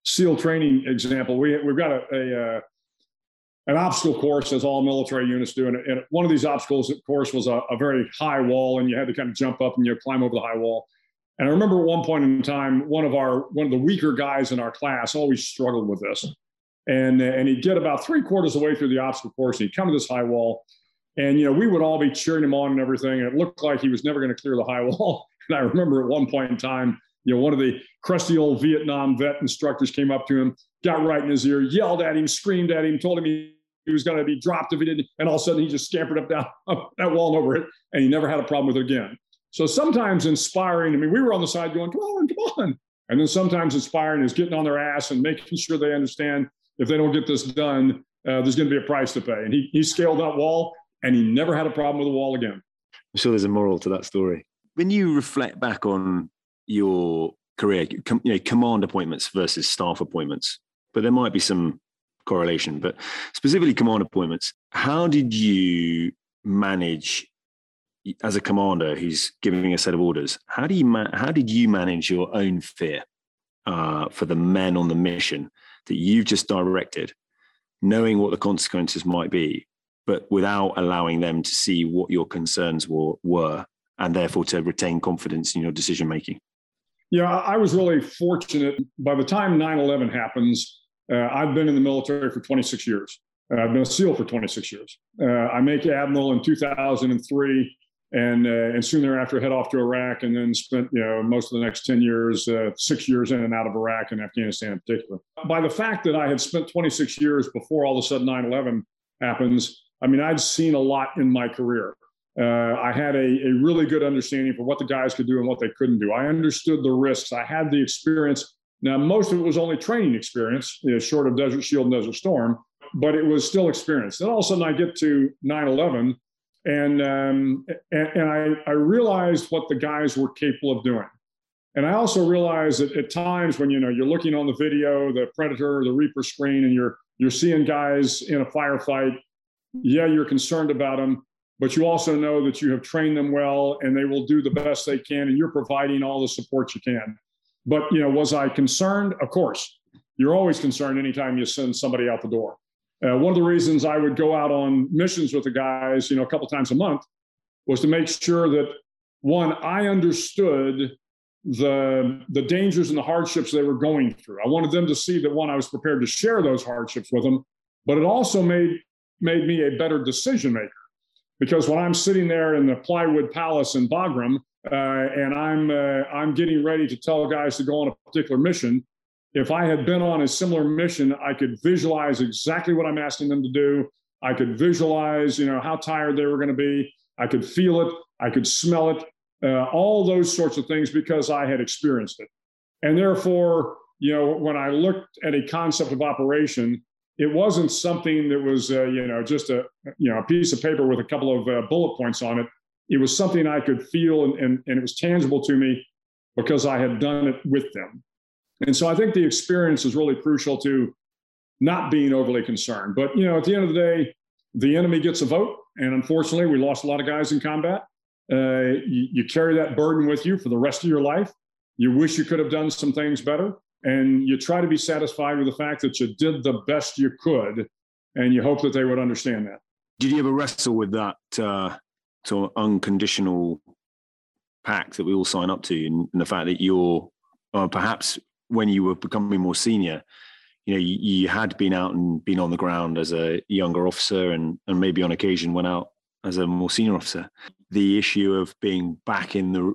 SEAL training example. We've got an obstacle course, as all military units do. And one of these obstacles, of course, was a very high wall, and you had to kind of jump up and climb over the high wall. And I remember at one point in time, one of the weaker guys in our class always struggled with this. And he'd get about three-quarters of the way through the obstacle course, and he'd come to this high wall. And, we would all be cheering him on and everything. And it looked like he was never going to clear the high wall. And I remember at one point in time, one of the crusty old Vietnam vet instructors came up to him, got right in his ear, yelled at him, screamed at him, told him he was going to be dropped if he didn't. And all of a sudden, he just scampered up that wall and over it. And he never had a problem with it again. So sometimes inspiring, we were on the side going, come on, come on. And then sometimes inspiring is getting on their ass and making sure they understand if they don't get this done, there's going to be a price to pay. And he scaled that wall, and he never had a problem with the wall again. I'm sure there's a moral to that story. When you reflect back on your career, command appointments versus staff appointments, but there might be some correlation, but specifically command appointments, how did you manage, as a commander who's giving a set of orders, how did you manage your own fear for the men on the mission that you've just directed, knowing what the consequences might be, but without allowing them to see what your concerns were and therefore to retain confidence in your decision-making? Yeah, I was really fortunate. By the time 9/11 happens, I've been in the military for 26 years. I've been a SEAL for 26 years. I make Admiral in 2003. And soon thereafter, head off to Iraq, and then spent most of the next 10 years, 6 years in and out of Iraq and Afghanistan in particular. By the fact that I had spent 26 years before all of a sudden 9/11 happens, I'd seen a lot in my career. I had a really good understanding for what the guys could do and what they couldn't do. I understood the risks. I had the experience. Now, most of it was only training experience, short of Desert Shield and Desert Storm, but it was still experience. Then all of a sudden I get to 9/11. And I realized what the guys were capable of doing. And I also realized that at times when, you're looking on the video, the Predator, the Reaper screen, and you're seeing guys in a firefight, you're concerned about them, but you also know that you have trained them well and they will do the best they can, and you're providing all the support you can. But, was I concerned? Of course. You're always concerned anytime you send somebody out the door. One of the reasons I would go out on missions with the guys, a couple times a month, was to make sure that, one, I understood the dangers and the hardships they were going through. I wanted them to see that, one, I was prepared to share those hardships with them, but it also made me a better decision maker. Because when I'm sitting there in the Plywood Palace in Bagram, and I'm getting ready to tell guys to go on a particular mission. If I had been on a similar mission, I could visualize exactly what I'm asking them to do. I could visualize, how tired they were going to be. I could feel it. I could smell it. All those sorts of things because I had experienced it. And therefore, when I looked at a concept of operation, it wasn't something that was, just a piece of paper with a couple of bullet points on it. It was something I could feel, and it was tangible to me because I had done it with them. And so I think the experience is really crucial to not being overly concerned. But, at the end of the day, the enemy gets a vote. And unfortunately, we lost a lot of guys in combat. You carry that burden with you for the rest of your life. You wish you could have done some things better. And you try to be satisfied with the fact that you did the best you could. And you hope that they would understand that. Did you ever wrestle with that sort of unconditional pact that we all sign up to? And the fact that you're perhaps when you were becoming more senior, you had been out and been on the ground as a younger officer and maybe on occasion went out as a more senior officer. The issue of being back in the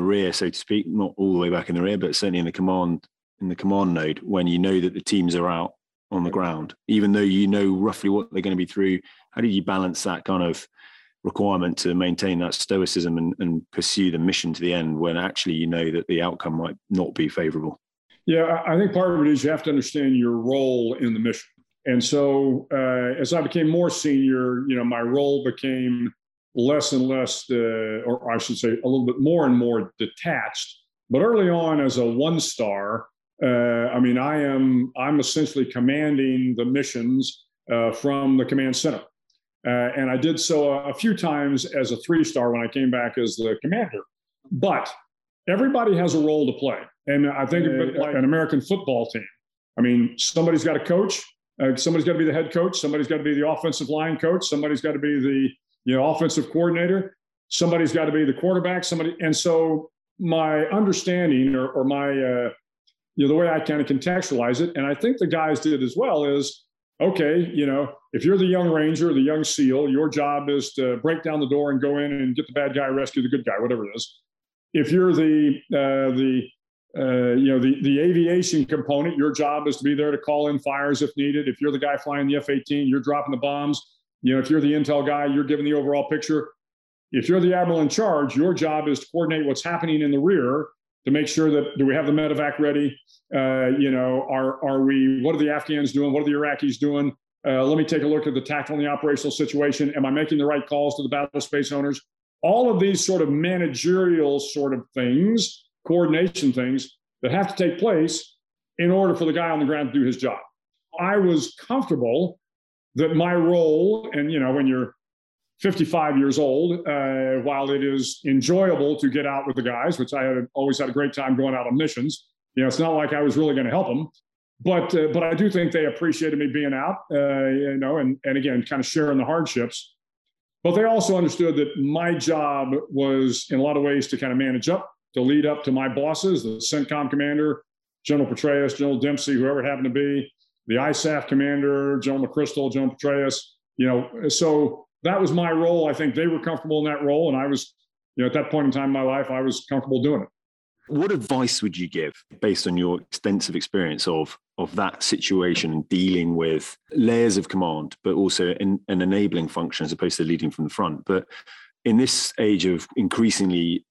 rear, so to speak, not all the way back in the rear, but certainly in the command node when you know that the teams are out on the ground, even though roughly what they're going to be through. How did you balance that kind of requirement to maintain that stoicism and pursue the mission to the end when actually that the outcome might not be favorable? Yeah, I think part of it is you have to understand your role in the mission. And so as I became more senior, my role became less and less, or I should say a little bit more and more detached. But early on as a one-star, I'm essentially commanding the missions from the command center. And I did so a few times as a three-star when I came back as the commander. But everybody has a role to play. And I think like an American football team. Somebody's got to coach. Somebody's got to be the head coach. Somebody's got to be the offensive line coach. Somebody's got to be the offensive coordinator. Somebody's got to be the quarterback. And so my understanding or my the way I kind of contextualize it, and I think the guys did as well, is okay. If you're the young ranger, the young SEAL, your job is to break down the door and go in and get the bad guy, rescue the good guy, whatever it is. If you're the aviation component, your job is to be there to call in fires if needed. If you're the guy flying the F-18, you're dropping the bombs. If you're the intel guy, you're giving the overall picture. If you're the admiral in charge, your job is to coordinate what's happening in the rear to make sure that, do we have the medevac ready? What are the Afghans doing? What are the Iraqis doing? Let me take a look at the tactical and the operational situation. Am I making the right calls to the battle space owners? All of these sort of managerial sort of things, coordination things that have to take place in order for the guy on the ground to do his job. I was comfortable that my role, and when you're 55 years old, while it is enjoyable to get out with the guys, which I always had a great time going out on missions, it's not like I was really going to help them, but I do think they appreciated me being out, and again, kind of sharing the hardships. But they also understood that my job was in a lot of ways to kind of manage up, to lead up to my bosses, the CENTCOM commander, General Petraeus, General Dempsey, whoever it happened to be, the ISAF commander, General McChrystal, General Petraeus, so that was my role. I think they were comfortable in that role. And I was, at that point in time in my life, I was comfortable doing it. What advice would you give based on your extensive experience of that situation, dealing with layers of command, but also an enabling function as opposed to leading from the front? But in this age of increasingly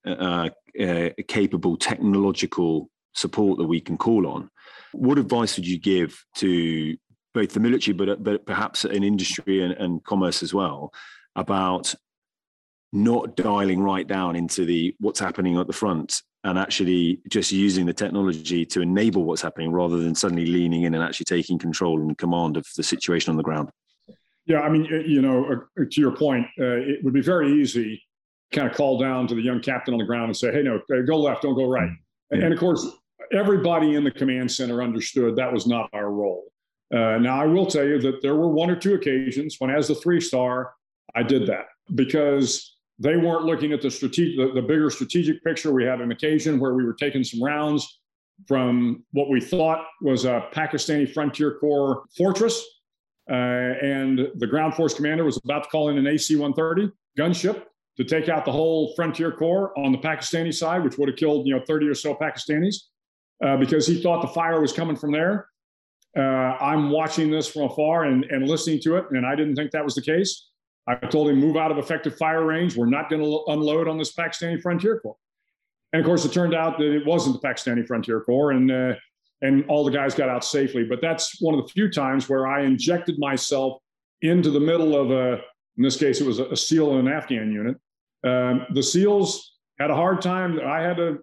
capable technological support that we can call on, what advice would you give to both the military, but perhaps in industry and commerce as well, about not dialing right down into the what's happening at the front and actually just using the technology to enable what's happening rather than suddenly leaning in and actually taking control and command of the situation on the ground? Yeah, to your point, it would be very easy kind of call down to the young captain on the ground and say, hey, no, go left, don't go right. Yeah. And of course, everybody in the command center understood that was not our role. Now, I will tell you that there were one or two occasions when, as the three-star, I did that because they weren't looking at the bigger strategic picture. We had an occasion where we were taking some rounds from what we thought was a Pakistani Frontier Corps fortress. And the ground force commander was about to call in an AC-130 gunship to take out the whole frontier corps on the Pakistani side, which would have killed 30 or so Pakistanis, because he thought the fire was coming from there. I'm watching this from afar and listening to it, and I didn't think that was the case. I told him, move out of effective fire range. We're not going to unload on this Pakistani frontier corps. And of course, it turned out that it wasn't the Pakistani frontier corps, and all the guys got out safely. But that's one of the few times where I injected myself into the middle of a, in this case, it was a SEAL and an Afghan unit. The SEALs had a hard time. I had to,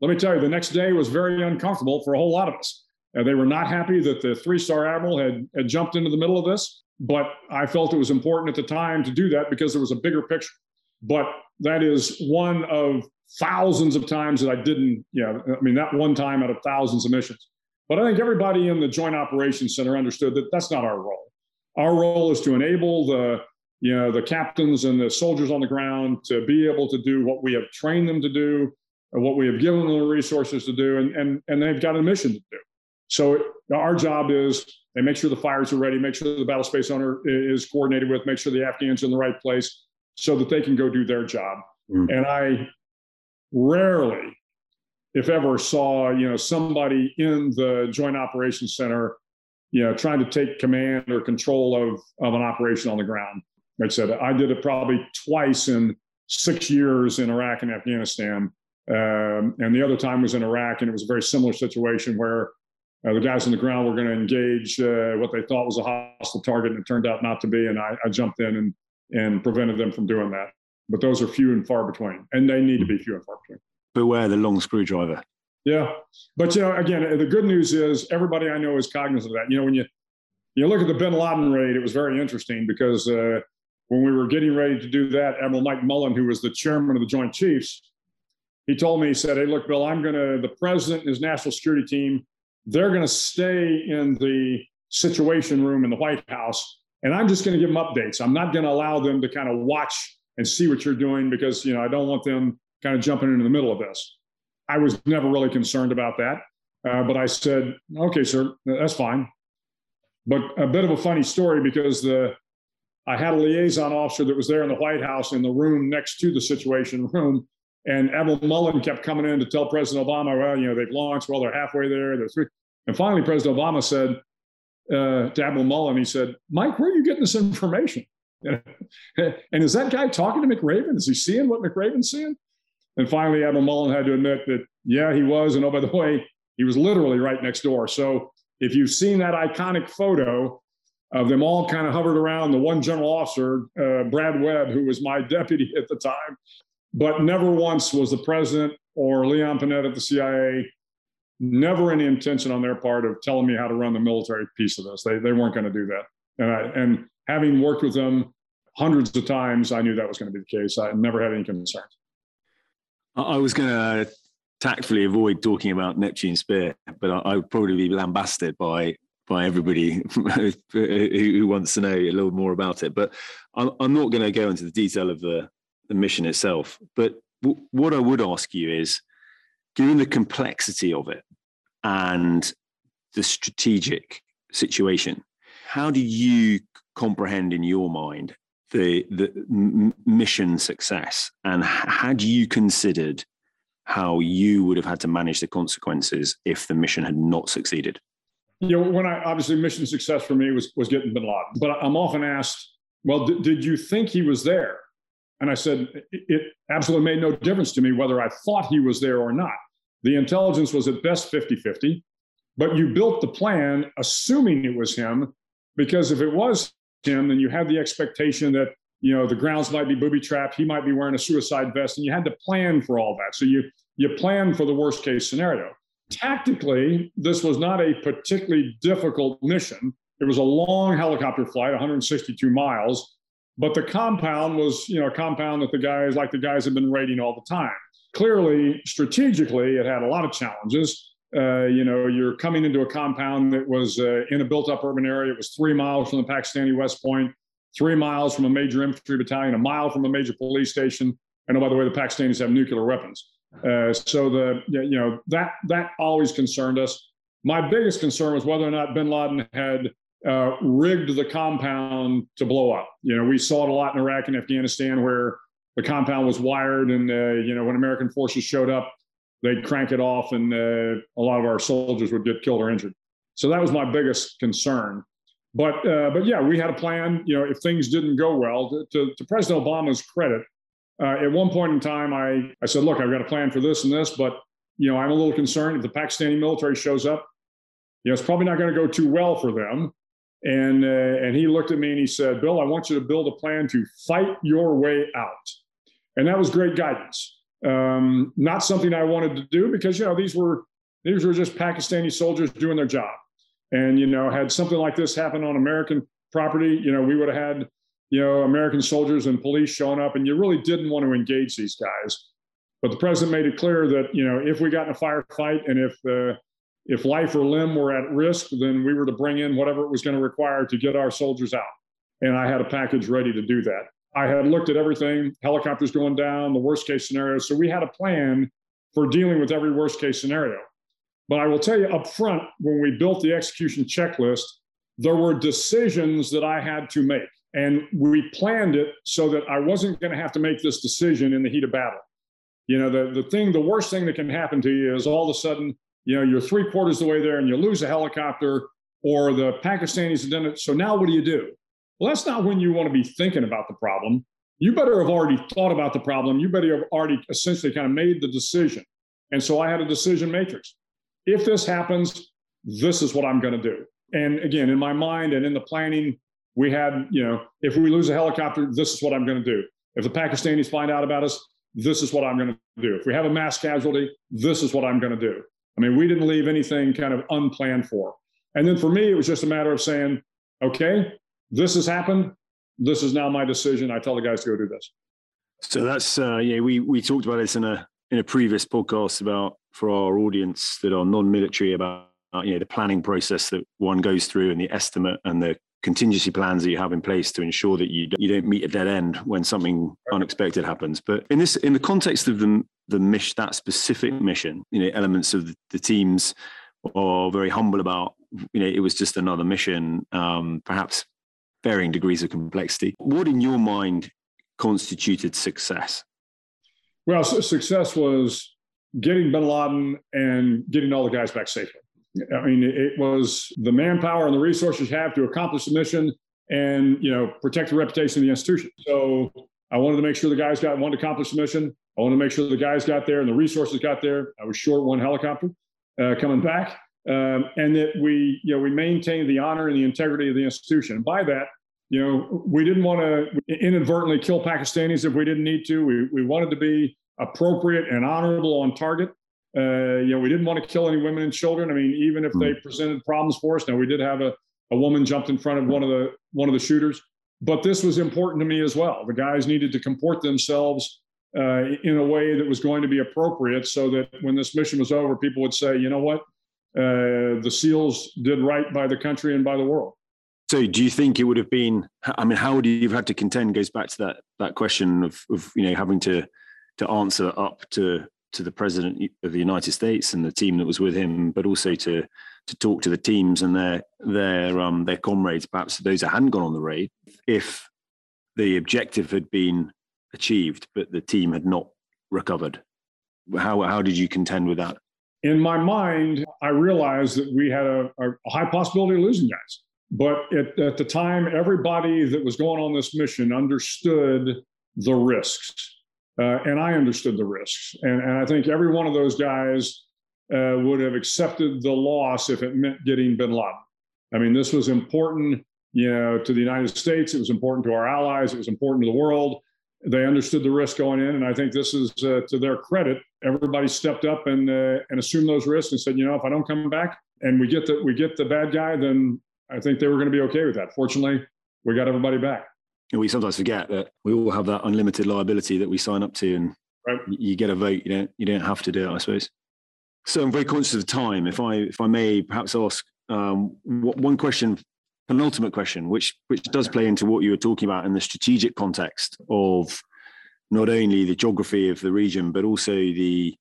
let me tell you, the next day was very uncomfortable for a whole lot of us. They were not happy that the three-star admiral had jumped into the middle of this, but I felt it was important at the time to do that because there was a bigger picture. But that is one of thousands of times that I didn't, that one time out of thousands of missions. But I think everybody in the Joint Operations Center understood that that's not our role. Our role is to enable the captains and the soldiers on the ground to be able to do what we have trained them to do, what we have given them the resources to do, and they've got a mission to do. So our job is they make sure the fires are ready, make sure the battle space owner is coordinated with, make sure the Afghans are in the right place so that they can go do their job. Mm. And I rarely, if ever, saw somebody in the Joint Operations Center trying to take command or control of an operation on the ground. Like I said, I did it probably twice in 6 years in Iraq and Afghanistan. And the other time was in Iraq, and it was a very similar situation where the guys on the ground were going to engage what they thought was a hostile target, and it turned out not to be. And I jumped in and prevented them from doing that. But those are few and far between, and they need to be few and far between. Beware the long screwdriver. Yeah. But, again, the good news is everybody I know is cognizant of that. When you look at the bin Laden raid, it was very interesting because when we were getting ready to do that, Admiral Mike Mullen, who was the chairman of the Joint Chiefs, he told me, he said, hey, look, Bill, the president and his national security team, they're going to stay in the Situation Room in the White House, and I'm just going to give them updates. I'm not going to allow them to kind of watch and see what you're doing because, I don't want them kind of jumping into the middle of this. I was never really concerned about that, but I said, okay, sir, that's fine. But a bit of a funny story because I had a liaison officer that was there in the White House in the room next to the Situation Room, and Admiral Mullen kept coming in to tell President Obama, well, they've launched, well, they're halfway there, they're three. And finally, President Obama said to Admiral Mullen, he said, Mike, where are you getting this information? And is that guy talking to McRaven? Is he seeing what McRaven's seeing? And finally, Admiral Mullen had to admit that, yeah, he was. And oh, by the way, he was literally right next door. So if you've seen that iconic photo of them all kind of hovered around the one general officer, Brad Webb, who was my deputy at the time, but never once was the president or Leon Panetta at the CIA, never any intention on their part of telling me how to run the military piece of this. They weren't going to do that. And having worked with them hundreds of times, I knew that was going to be the case. I never had any concerns. I was going to tactfully avoid talking about Neptune Spear, but I would probably be lambasted by everybody who wants to know a little more about it. But I'm not going to go into the detail of the mission itself. But what I would ask you is, given the complexity of it and the strategic situation, how do you comprehend in your mind the mission success, and had you considered how you would have had to manage the consequences if the mission had not succeeded? When obviously mission success for me was getting bin Laden, but I'm often asked, well, did you think he was there? And I said, it absolutely made no difference to me whether I thought he was there or not. The intelligence was at best 50-50, but you built the plan assuming it was him, because if it was him, then you had the expectation that, the grounds might be booby-trapped, he might be wearing a suicide vest, and you had to plan for all that. So you plan for the worst-case scenario. Tactically, this was not a particularly difficult mission. It was a long helicopter flight, 162 miles, but the compound was, a compound that the guys had been raiding all the time. Clearly, strategically, it had a lot of challenges. You're coming into a compound that was in a built-up urban area. It was 3 miles from the Pakistani West Point, 3 miles from a major infantry battalion, a mile from a major police station. And oh, by the way, the Pakistanis have nuclear weapons. So that always concerned us. My biggest concern was whether or not bin Laden had rigged the compound to blow up. We saw it a lot in Iraq and Afghanistan where the compound was wired, and you know, when American forces showed up, they'd crank it off, and a lot of our soldiers would get killed or injured. So that was my biggest concern. But yeah, we had a plan. You know, if things didn't go well, to President Obama's credit, at one point in time, I said, look, I've got a plan for this and this, but you know, I'm a little concerned if the Pakistani military shows up, you know, it's probably not going to go too well for them. And he looked at me and he said, Bill, I want you to build a plan to fight your way out. And that was great guidance. Not something I wanted to do because, you know, these were just Pakistani soldiers doing their job. And, you know, had something like this happen on American property, you know, we would have had, you know, American soldiers and police showing up, and you really didn't want to engage these guys. But the president made it clear that, you know, if we got in a firefight and if life or limb were at risk, then we were to bring in whatever it was going to require to get our soldiers out. And I had a package ready to do that. I had looked at everything, helicopters going down, the worst case scenario. So we had a plan for dealing with every worst case scenario. But I will tell you up front, when we built the execution checklist, there were decisions that I had to make. And we planned it so that I wasn't going to have to make this decision in the heat of battle. You know, the worst thing that can happen to you is all of a sudden, you know, you're three-quarters of the way there and you lose a helicopter or the Pakistanis have done it. So now what do you do? Well, that's not when you want to be thinking about the problem. You better have already thought about the problem. You better have already essentially kind of made the decision. And so I had a decision matrix. If this happens, this is what I'm going to do. And again, in my mind and in the planning, we had, you know, if we lose a helicopter, this is what I'm going to do. If the Pakistanis find out about us, this is what I'm going to do. If we have a mass casualty, this is what I'm going to do. I mean, we didn't leave anything kind of unplanned for. And then for me, it was just a matter of saying, okay, this has happened. This is now my decision. I tell the guys to go do this. So that's, yeah, we talked about this in a previous podcast about, for our audience that are non-military, about, you know, the planning process that one goes through and the estimate and the contingency plans that you have in place to ensure that you don't meet a dead end when something unexpected happens. But in the context of the mission, that specific mission, you know, elements of the teams are very humble about, you know, it was just another mission, perhaps varying degrees of complexity. What in your mind constituted success? Well, success was getting bin Laden and getting all the guys back safely. I mean, it was the manpower and the resources you have to accomplish the mission and, you know, protect the reputation of the institution. So I wanted to make sure the guys wanted to accomplish the mission. I wanted to make sure the guys got there and the resources got there. I was short one helicopter coming back, and that we, you know, we maintained the honor and the integrity of the institution. And by that, you know, we didn't want to inadvertently kill Pakistanis if we didn't need to. We wanted to be appropriate and honorable on target. You know, we didn't want to kill any women and children. I mean, even if they presented problems for us. Now, we did have a woman jumped in front of one of the shooters, but this was important to me as well. The guys needed to comport themselves in a way that was going to be appropriate so that when this mission was over, people would say, you know what, the SEALs did right by the country and by the world. So do you think it would have been, I mean, how would you have had to contend, goes back to that question of you know, having to answer up to the president of the United States and the team that was with him, but also to talk to the teams and their comrades, perhaps those that hadn't gone on the raid, if the objective had been achieved, but the team had not recovered. How did you contend with that? In my mind, I realized that we had a high possibility of losing guys. But at the time, everybody that was going on this mission understood the risks. And I understood the risks. And I think every one of those guys would have accepted the loss if it meant getting bin Laden. I mean, this was important, you know, to the United States. It was important to our allies. It was important to the world. They understood the risk going in. And I think this is, to their credit, everybody stepped up and assumed those risks and said, you know, if I don't come back and we get the bad guy, then I think they were going to be okay with that. Fortunately, we got everybody back. And we sometimes forget that we all have that unlimited liability that we sign up to, and right, you get a vote. You don't have to do it, I suppose. So I'm very conscious of the time. If I may, perhaps ask one question, penultimate question, which does play into what you were talking about in the strategic context of not only the geography of the region, but also the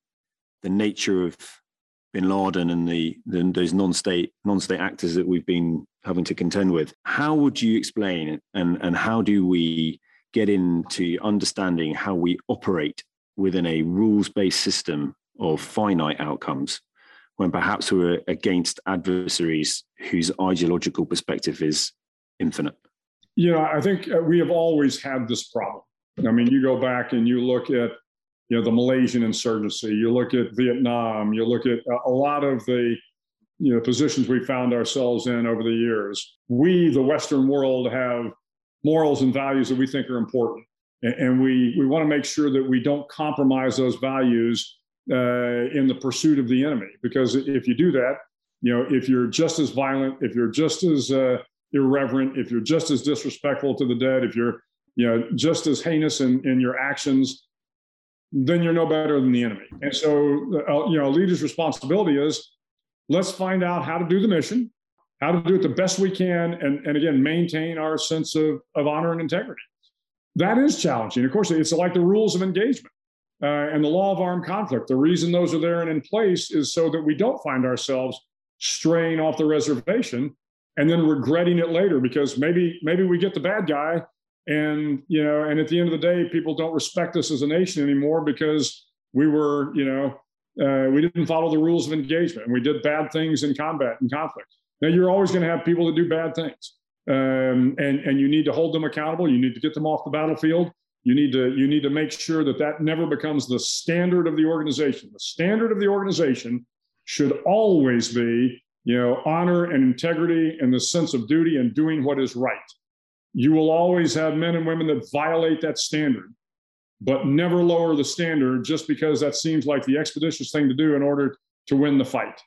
nature of bin Laden and those non-state actors that we've been having to contend with. How would you explain it, and how do we get into understanding how we operate within a rules-based system of finite outcomes, when perhaps we're against adversaries whose ideological perspective is infinite? Yeah, I think we have always had this problem. I mean, you go back and you look at, you know, the Malaysian insurgency, you look at Vietnam, you look at a lot of the, you know, positions we found ourselves in over the years. We, the Western world, have morals and values that we think are important. And we want to make sure that we don't compromise those values in the pursuit of the enemy. Because if you do that, you know, if you're just as violent, if you're just as irreverent, if you're just as disrespectful to the dead, if you're, you know, just as heinous in your actions, then you're no better than the enemy. And so, you know, a leader's responsibility is, let's find out how to do the mission, how to do it the best we can, and again, maintain our sense of honor and integrity. That is challenging. Of course, it's like the rules of engagement and the law of armed conflict. The reason those are there and in place is so that we don't find ourselves straying off the reservation and then regretting it later, because maybe we get the bad guy, and, you know, and at the end of the day, people don't respect us as a nation anymore because we were, you know, we didn't follow the rules of engagement, and we did bad things in combat and conflict. Now, you're always going to have people that do bad things. And you need to hold them accountable. You need to get them off the battlefield. You need to make sure that that never becomes the standard of the organization. The standard of the organization should always be, you know, honor and integrity and the sense of duty and doing what is right. You will always have men and women that violate that standard, but never lower the standard just because that seems like the expeditious thing to do in order to win the fight.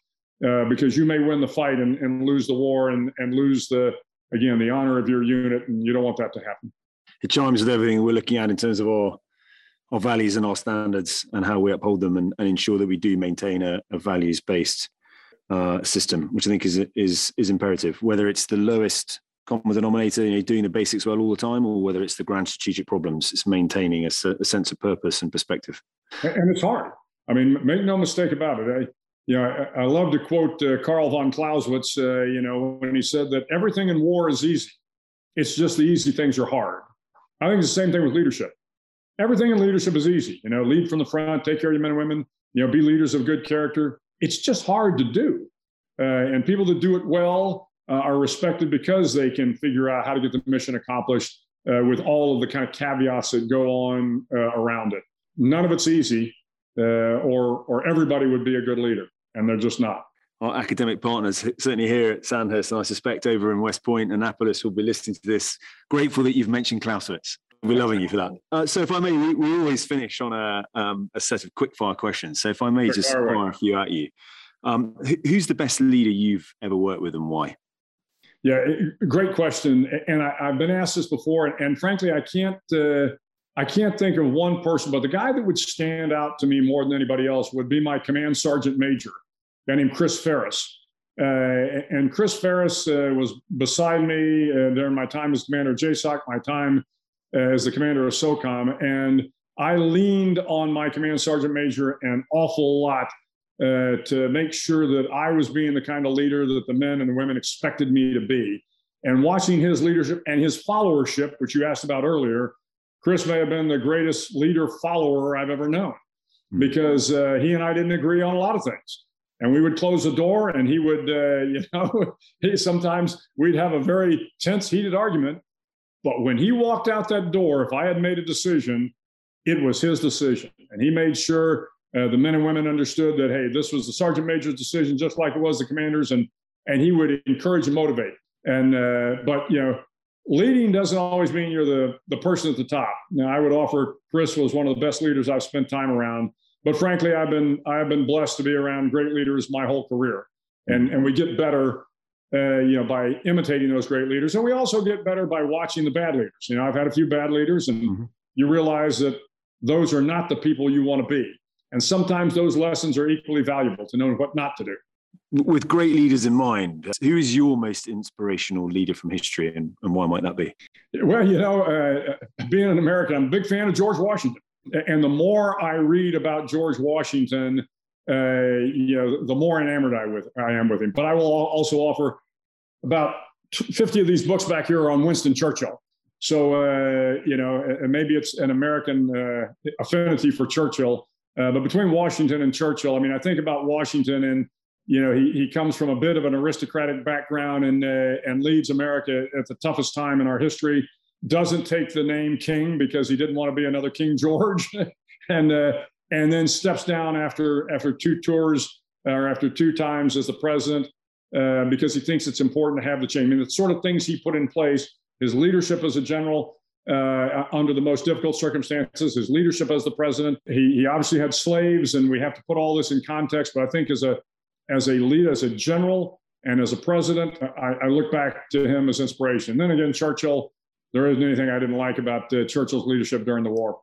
Because you may win the fight and lose the war and lose the, again, the honor of your unit, and you don't want that to happen. It chimes with everything we're looking at in terms of our values and our standards and how we uphold them and ensure that we do maintain a values-based system, which I think is imperative, whether it's the lowest common denominator, you know, doing the basics well all the time, or whether it's the grand strategic problems. It's maintaining a sense of purpose and perspective. And it's hard. I mean, make no mistake about it. I love to quote Karl von Clausewitz, you know, when he said that everything in war is easy. It's just the easy things are hard. I think it's the same thing with leadership. Everything in leadership is easy. You know, lead from the front, take care of your men and women, you know, be leaders of good character. It's just hard to do. And people that do it well are respected because they can figure out how to get the mission accomplished with all of the kind of caveats that go on around it. None of it's easy, or everybody would be a good leader. And they're just not. Our academic partners, certainly here at Sandhurst, and I suspect over in West Point, Annapolis, will be listening to this. Grateful that you've mentioned Clausewitz. We're loving you for that. So if I may, we always finish on a set of quick-fire questions. So if I may just fire a few at you. Who's the best leader you've ever worked with, and why? Yeah, great question. And I've been asked this before, and frankly, I can't think of one person, but the guy that would stand out to me more than anybody else would be my command sergeant major, a guy named Chris Ferris. And Chris Ferris was beside me during my time as commander of JSOC, my time as the commander of SOCOM. And I leaned on my command sergeant major an awful lot to make sure that I was being the kind of leader that the men and the women expected me to be. And watching his leadership and his followership, which you asked about earlier, Chris may have been the greatest leader follower I've ever known, because he and I didn't agree on a lot of things. And we would close the door, and he would, you know, sometimes we'd have a very tense, heated argument. But when he walked out that door, if I had made a decision, it was his decision. And he made sure the men and women understood that, hey, this was the sergeant major's decision, just like it was the commander's. And he would encourage and motivate. And but, you know, leading doesn't always mean you're the person at the top. Now, I would offer Chris was one of the best leaders I've spent time around. But frankly, I've been blessed to be around great leaders my whole career. And we get better, you know, by imitating those great leaders. And we also get better by watching the bad leaders. You know, I've had a few bad leaders, and you realize that those are not the people you want to be. And sometimes those lessons are equally valuable to know what not to do. With great leaders in mind, who is your most inspirational leader from history, and why might that be? Well, you know, being an American, I'm a big fan of George Washington. And the more I read about George Washington, you know, the more enamored I am with him. But I will also offer about 50 of these books back here on Winston Churchill. So, you know, maybe it's an American affinity for Churchill, but between Washington and Churchill, I mean, I think about Washington and, you know, he comes from a bit of an aristocratic background and leads America at the toughest time in our history, doesn't take the name King because he didn't want to be another King George, and then steps down after two tours or after two times as the president because he thinks it's important to have the change. I mean, the sort of things he put in place, his leadership as a general under the most difficult circumstances, his leadership as the president. He obviously had slaves, and we have to put all this in context, but I think as a leader, as a general and as a president, I look back to him as inspiration. Then again, Churchill, there isn't anything I didn't like about Churchill's leadership during the war.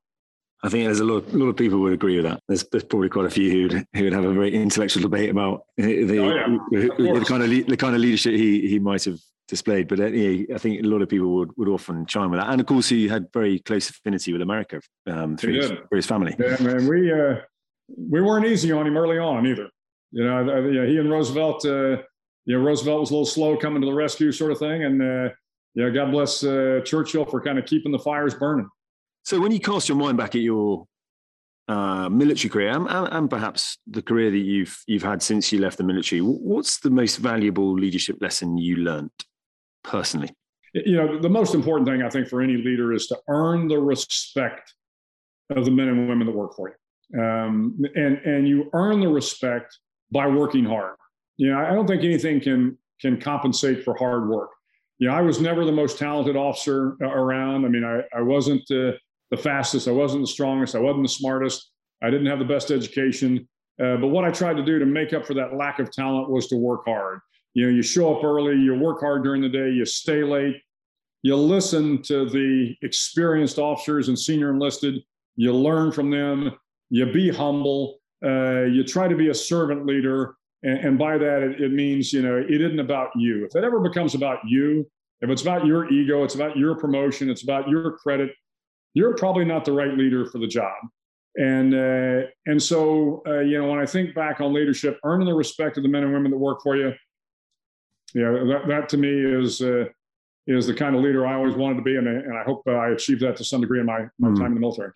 I think there's a lot of people would agree with that. There's probably quite a few who'd have a very intellectual debate about the kind of leadership he might have displayed. But I think a lot of people would often chime with that. And of course, he had very close affinity with America through his family. Yeah, man, we weren't easy on him early on either. You know, he and Roosevelt. You know, Roosevelt was a little slow coming to the rescue, sort of thing. And yeah, God bless Churchill for kind of keeping the fires burning. So when you cast your mind back at your military career and perhaps the career that you've had since you left the military, what's the most valuable leadership lesson you learned personally? You know, the most important thing I think for any leader is to earn the respect of the men and women that work for you. And you earn the respect by working hard. You know, I don't think anything can compensate for hard work. You know, I was never the most talented officer around. I mean, I wasn't the fastest. I wasn't the strongest. I wasn't the smartest. I didn't have the best education. But what I tried to do to make up for that lack of talent was to work hard. You know, you show up early, you work hard during the day, you stay late, you listen to the experienced officers and senior enlisted, you learn from them, you be humble, you try to be a servant leader. And by that, it means, you know, it isn't about you. If it ever becomes about you, if it's about your ego, it's about your promotion, it's about your credit, you're probably not the right leader for the job. And so, you know, when I think back on leadership, earning the respect of the men and women that work for you, you know, that to me is the kind of leader I always wanted to be. And I hope I achieved that to some degree in my time in the military.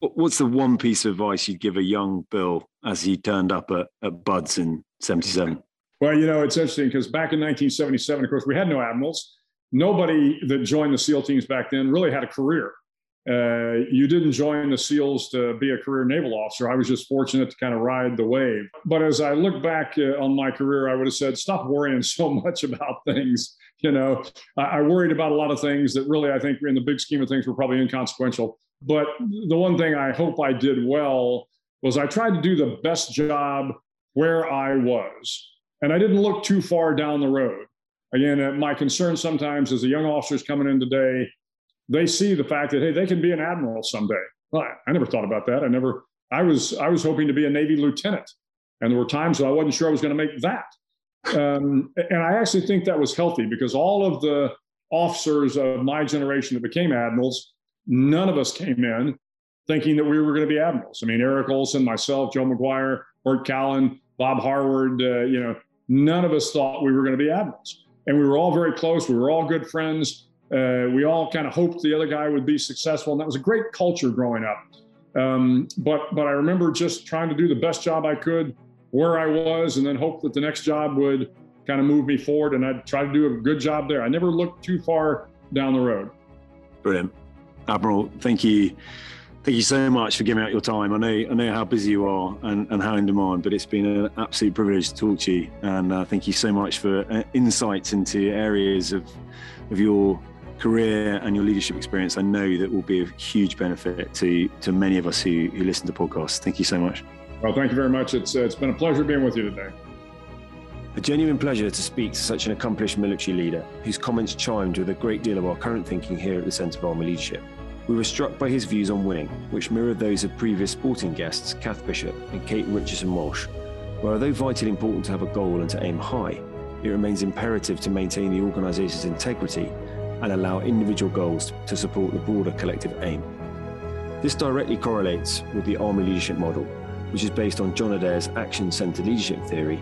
What's the one piece of advice you'd give a young Bill as he turned up at Bud's in 1977? Well, you know, it's interesting because back in 1977, of course, we had no admirals. Nobody that joined the SEAL teams back then really had a career. You didn't join the SEALs to be a career naval officer. I was just fortunate to kind of ride the wave. But as I look back on my career, I would have said, stop worrying so much about things. You know, I worried about a lot of things that really, I think in the big scheme of things, were probably inconsequential. But the one thing I hope I did well was I tried to do the best job where I was. And I didn't look too far down the road. Again, my concern sometimes is the young officers coming in today, they see the fact that, hey, they can be an admiral someday. Well, I never thought about that. I was hoping to be a Navy lieutenant. And there were times that I wasn't sure I was going to make that. And I actually think that was healthy because all of the officers of my generation that became admirals, none of us came in thinking that we were going to be admirals. I mean, Eric Olson, myself, Joe McGuire, Bert Callen, Bob Harward, you know, none of us thought we were going to be admirals. And we were all very close. We were all good friends. We all kind of hoped the other guy would be successful. And that was a great culture growing up. But I remember just trying to do the best job I could where I was and then hope that the next job would kind of move me forward. And I'd try to do a good job there. I never looked too far down the road. Brilliant. Admiral, thank you so much for giving out your time. I know how busy you are and how in demand, but it's been an absolute privilege to talk to you. And thank you so much for insights into areas of your career and your leadership experience. I know that will be of huge benefit to many of us who listen to podcasts. Thank you so much. Well, thank you very much. It's been a pleasure being with you today. A genuine pleasure to speak to such an accomplished military leader whose comments chimed with a great deal of our current thinking here at the Centre for Army Leadership. We were struck by his views on winning, which mirrored those of previous sporting guests Kath Bishop and Kate Richardson-Walsh, where although vitally important to have a goal and to aim high, it remains imperative to maintain the organisation's integrity and allow individual goals to support the broader collective aim. This directly correlates with the Army leadership model, which is based on John Adair's action-centred leadership theory,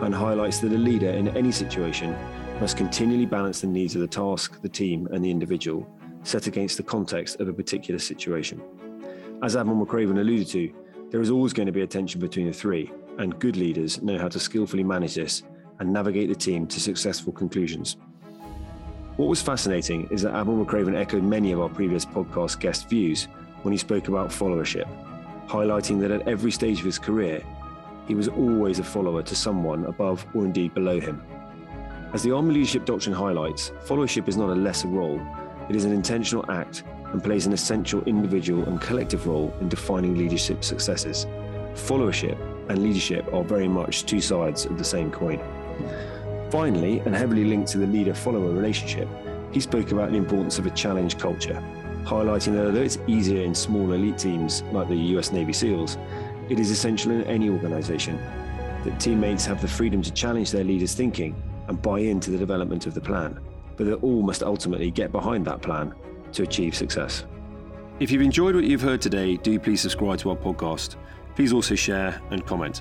and highlights that a leader in any situation must continually balance the needs of the task, the team, and the individual set against the context of a particular situation. As Admiral McRaven alluded to, there is always going to be a tension between the three, and good leaders know how to skillfully manage this and navigate the team to successful conclusions. What was fascinating is that Admiral McRaven echoed many of our previous podcast guest views when he spoke about followership, highlighting that at every stage of his career, he was always a follower to someone above or indeed below him. As the Army Leadership Doctrine highlights, followership is not a lesser role, it is an intentional act and plays an essential individual and collective role in defining leadership successes. Followership and leadership are very much two sides of the same coin. Finally, and heavily linked to the leader-follower relationship, he spoke about the importance of a challenge culture, highlighting that although it's easier in small elite teams like the US Navy SEALs, it is essential in any organization that teammates have the freedom to challenge their leader's thinking and buy into the development of the plan, but that all must ultimately get behind that plan to achieve success. If you've enjoyed what you've heard today, do please subscribe to our podcast. Please also share and comment.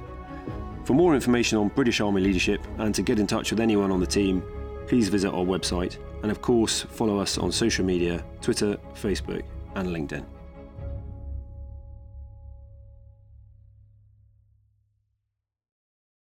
For more information on British Army leadership and to get in touch with anyone on the team, please visit our website and of course follow us on social media, Twitter, Facebook and LinkedIn.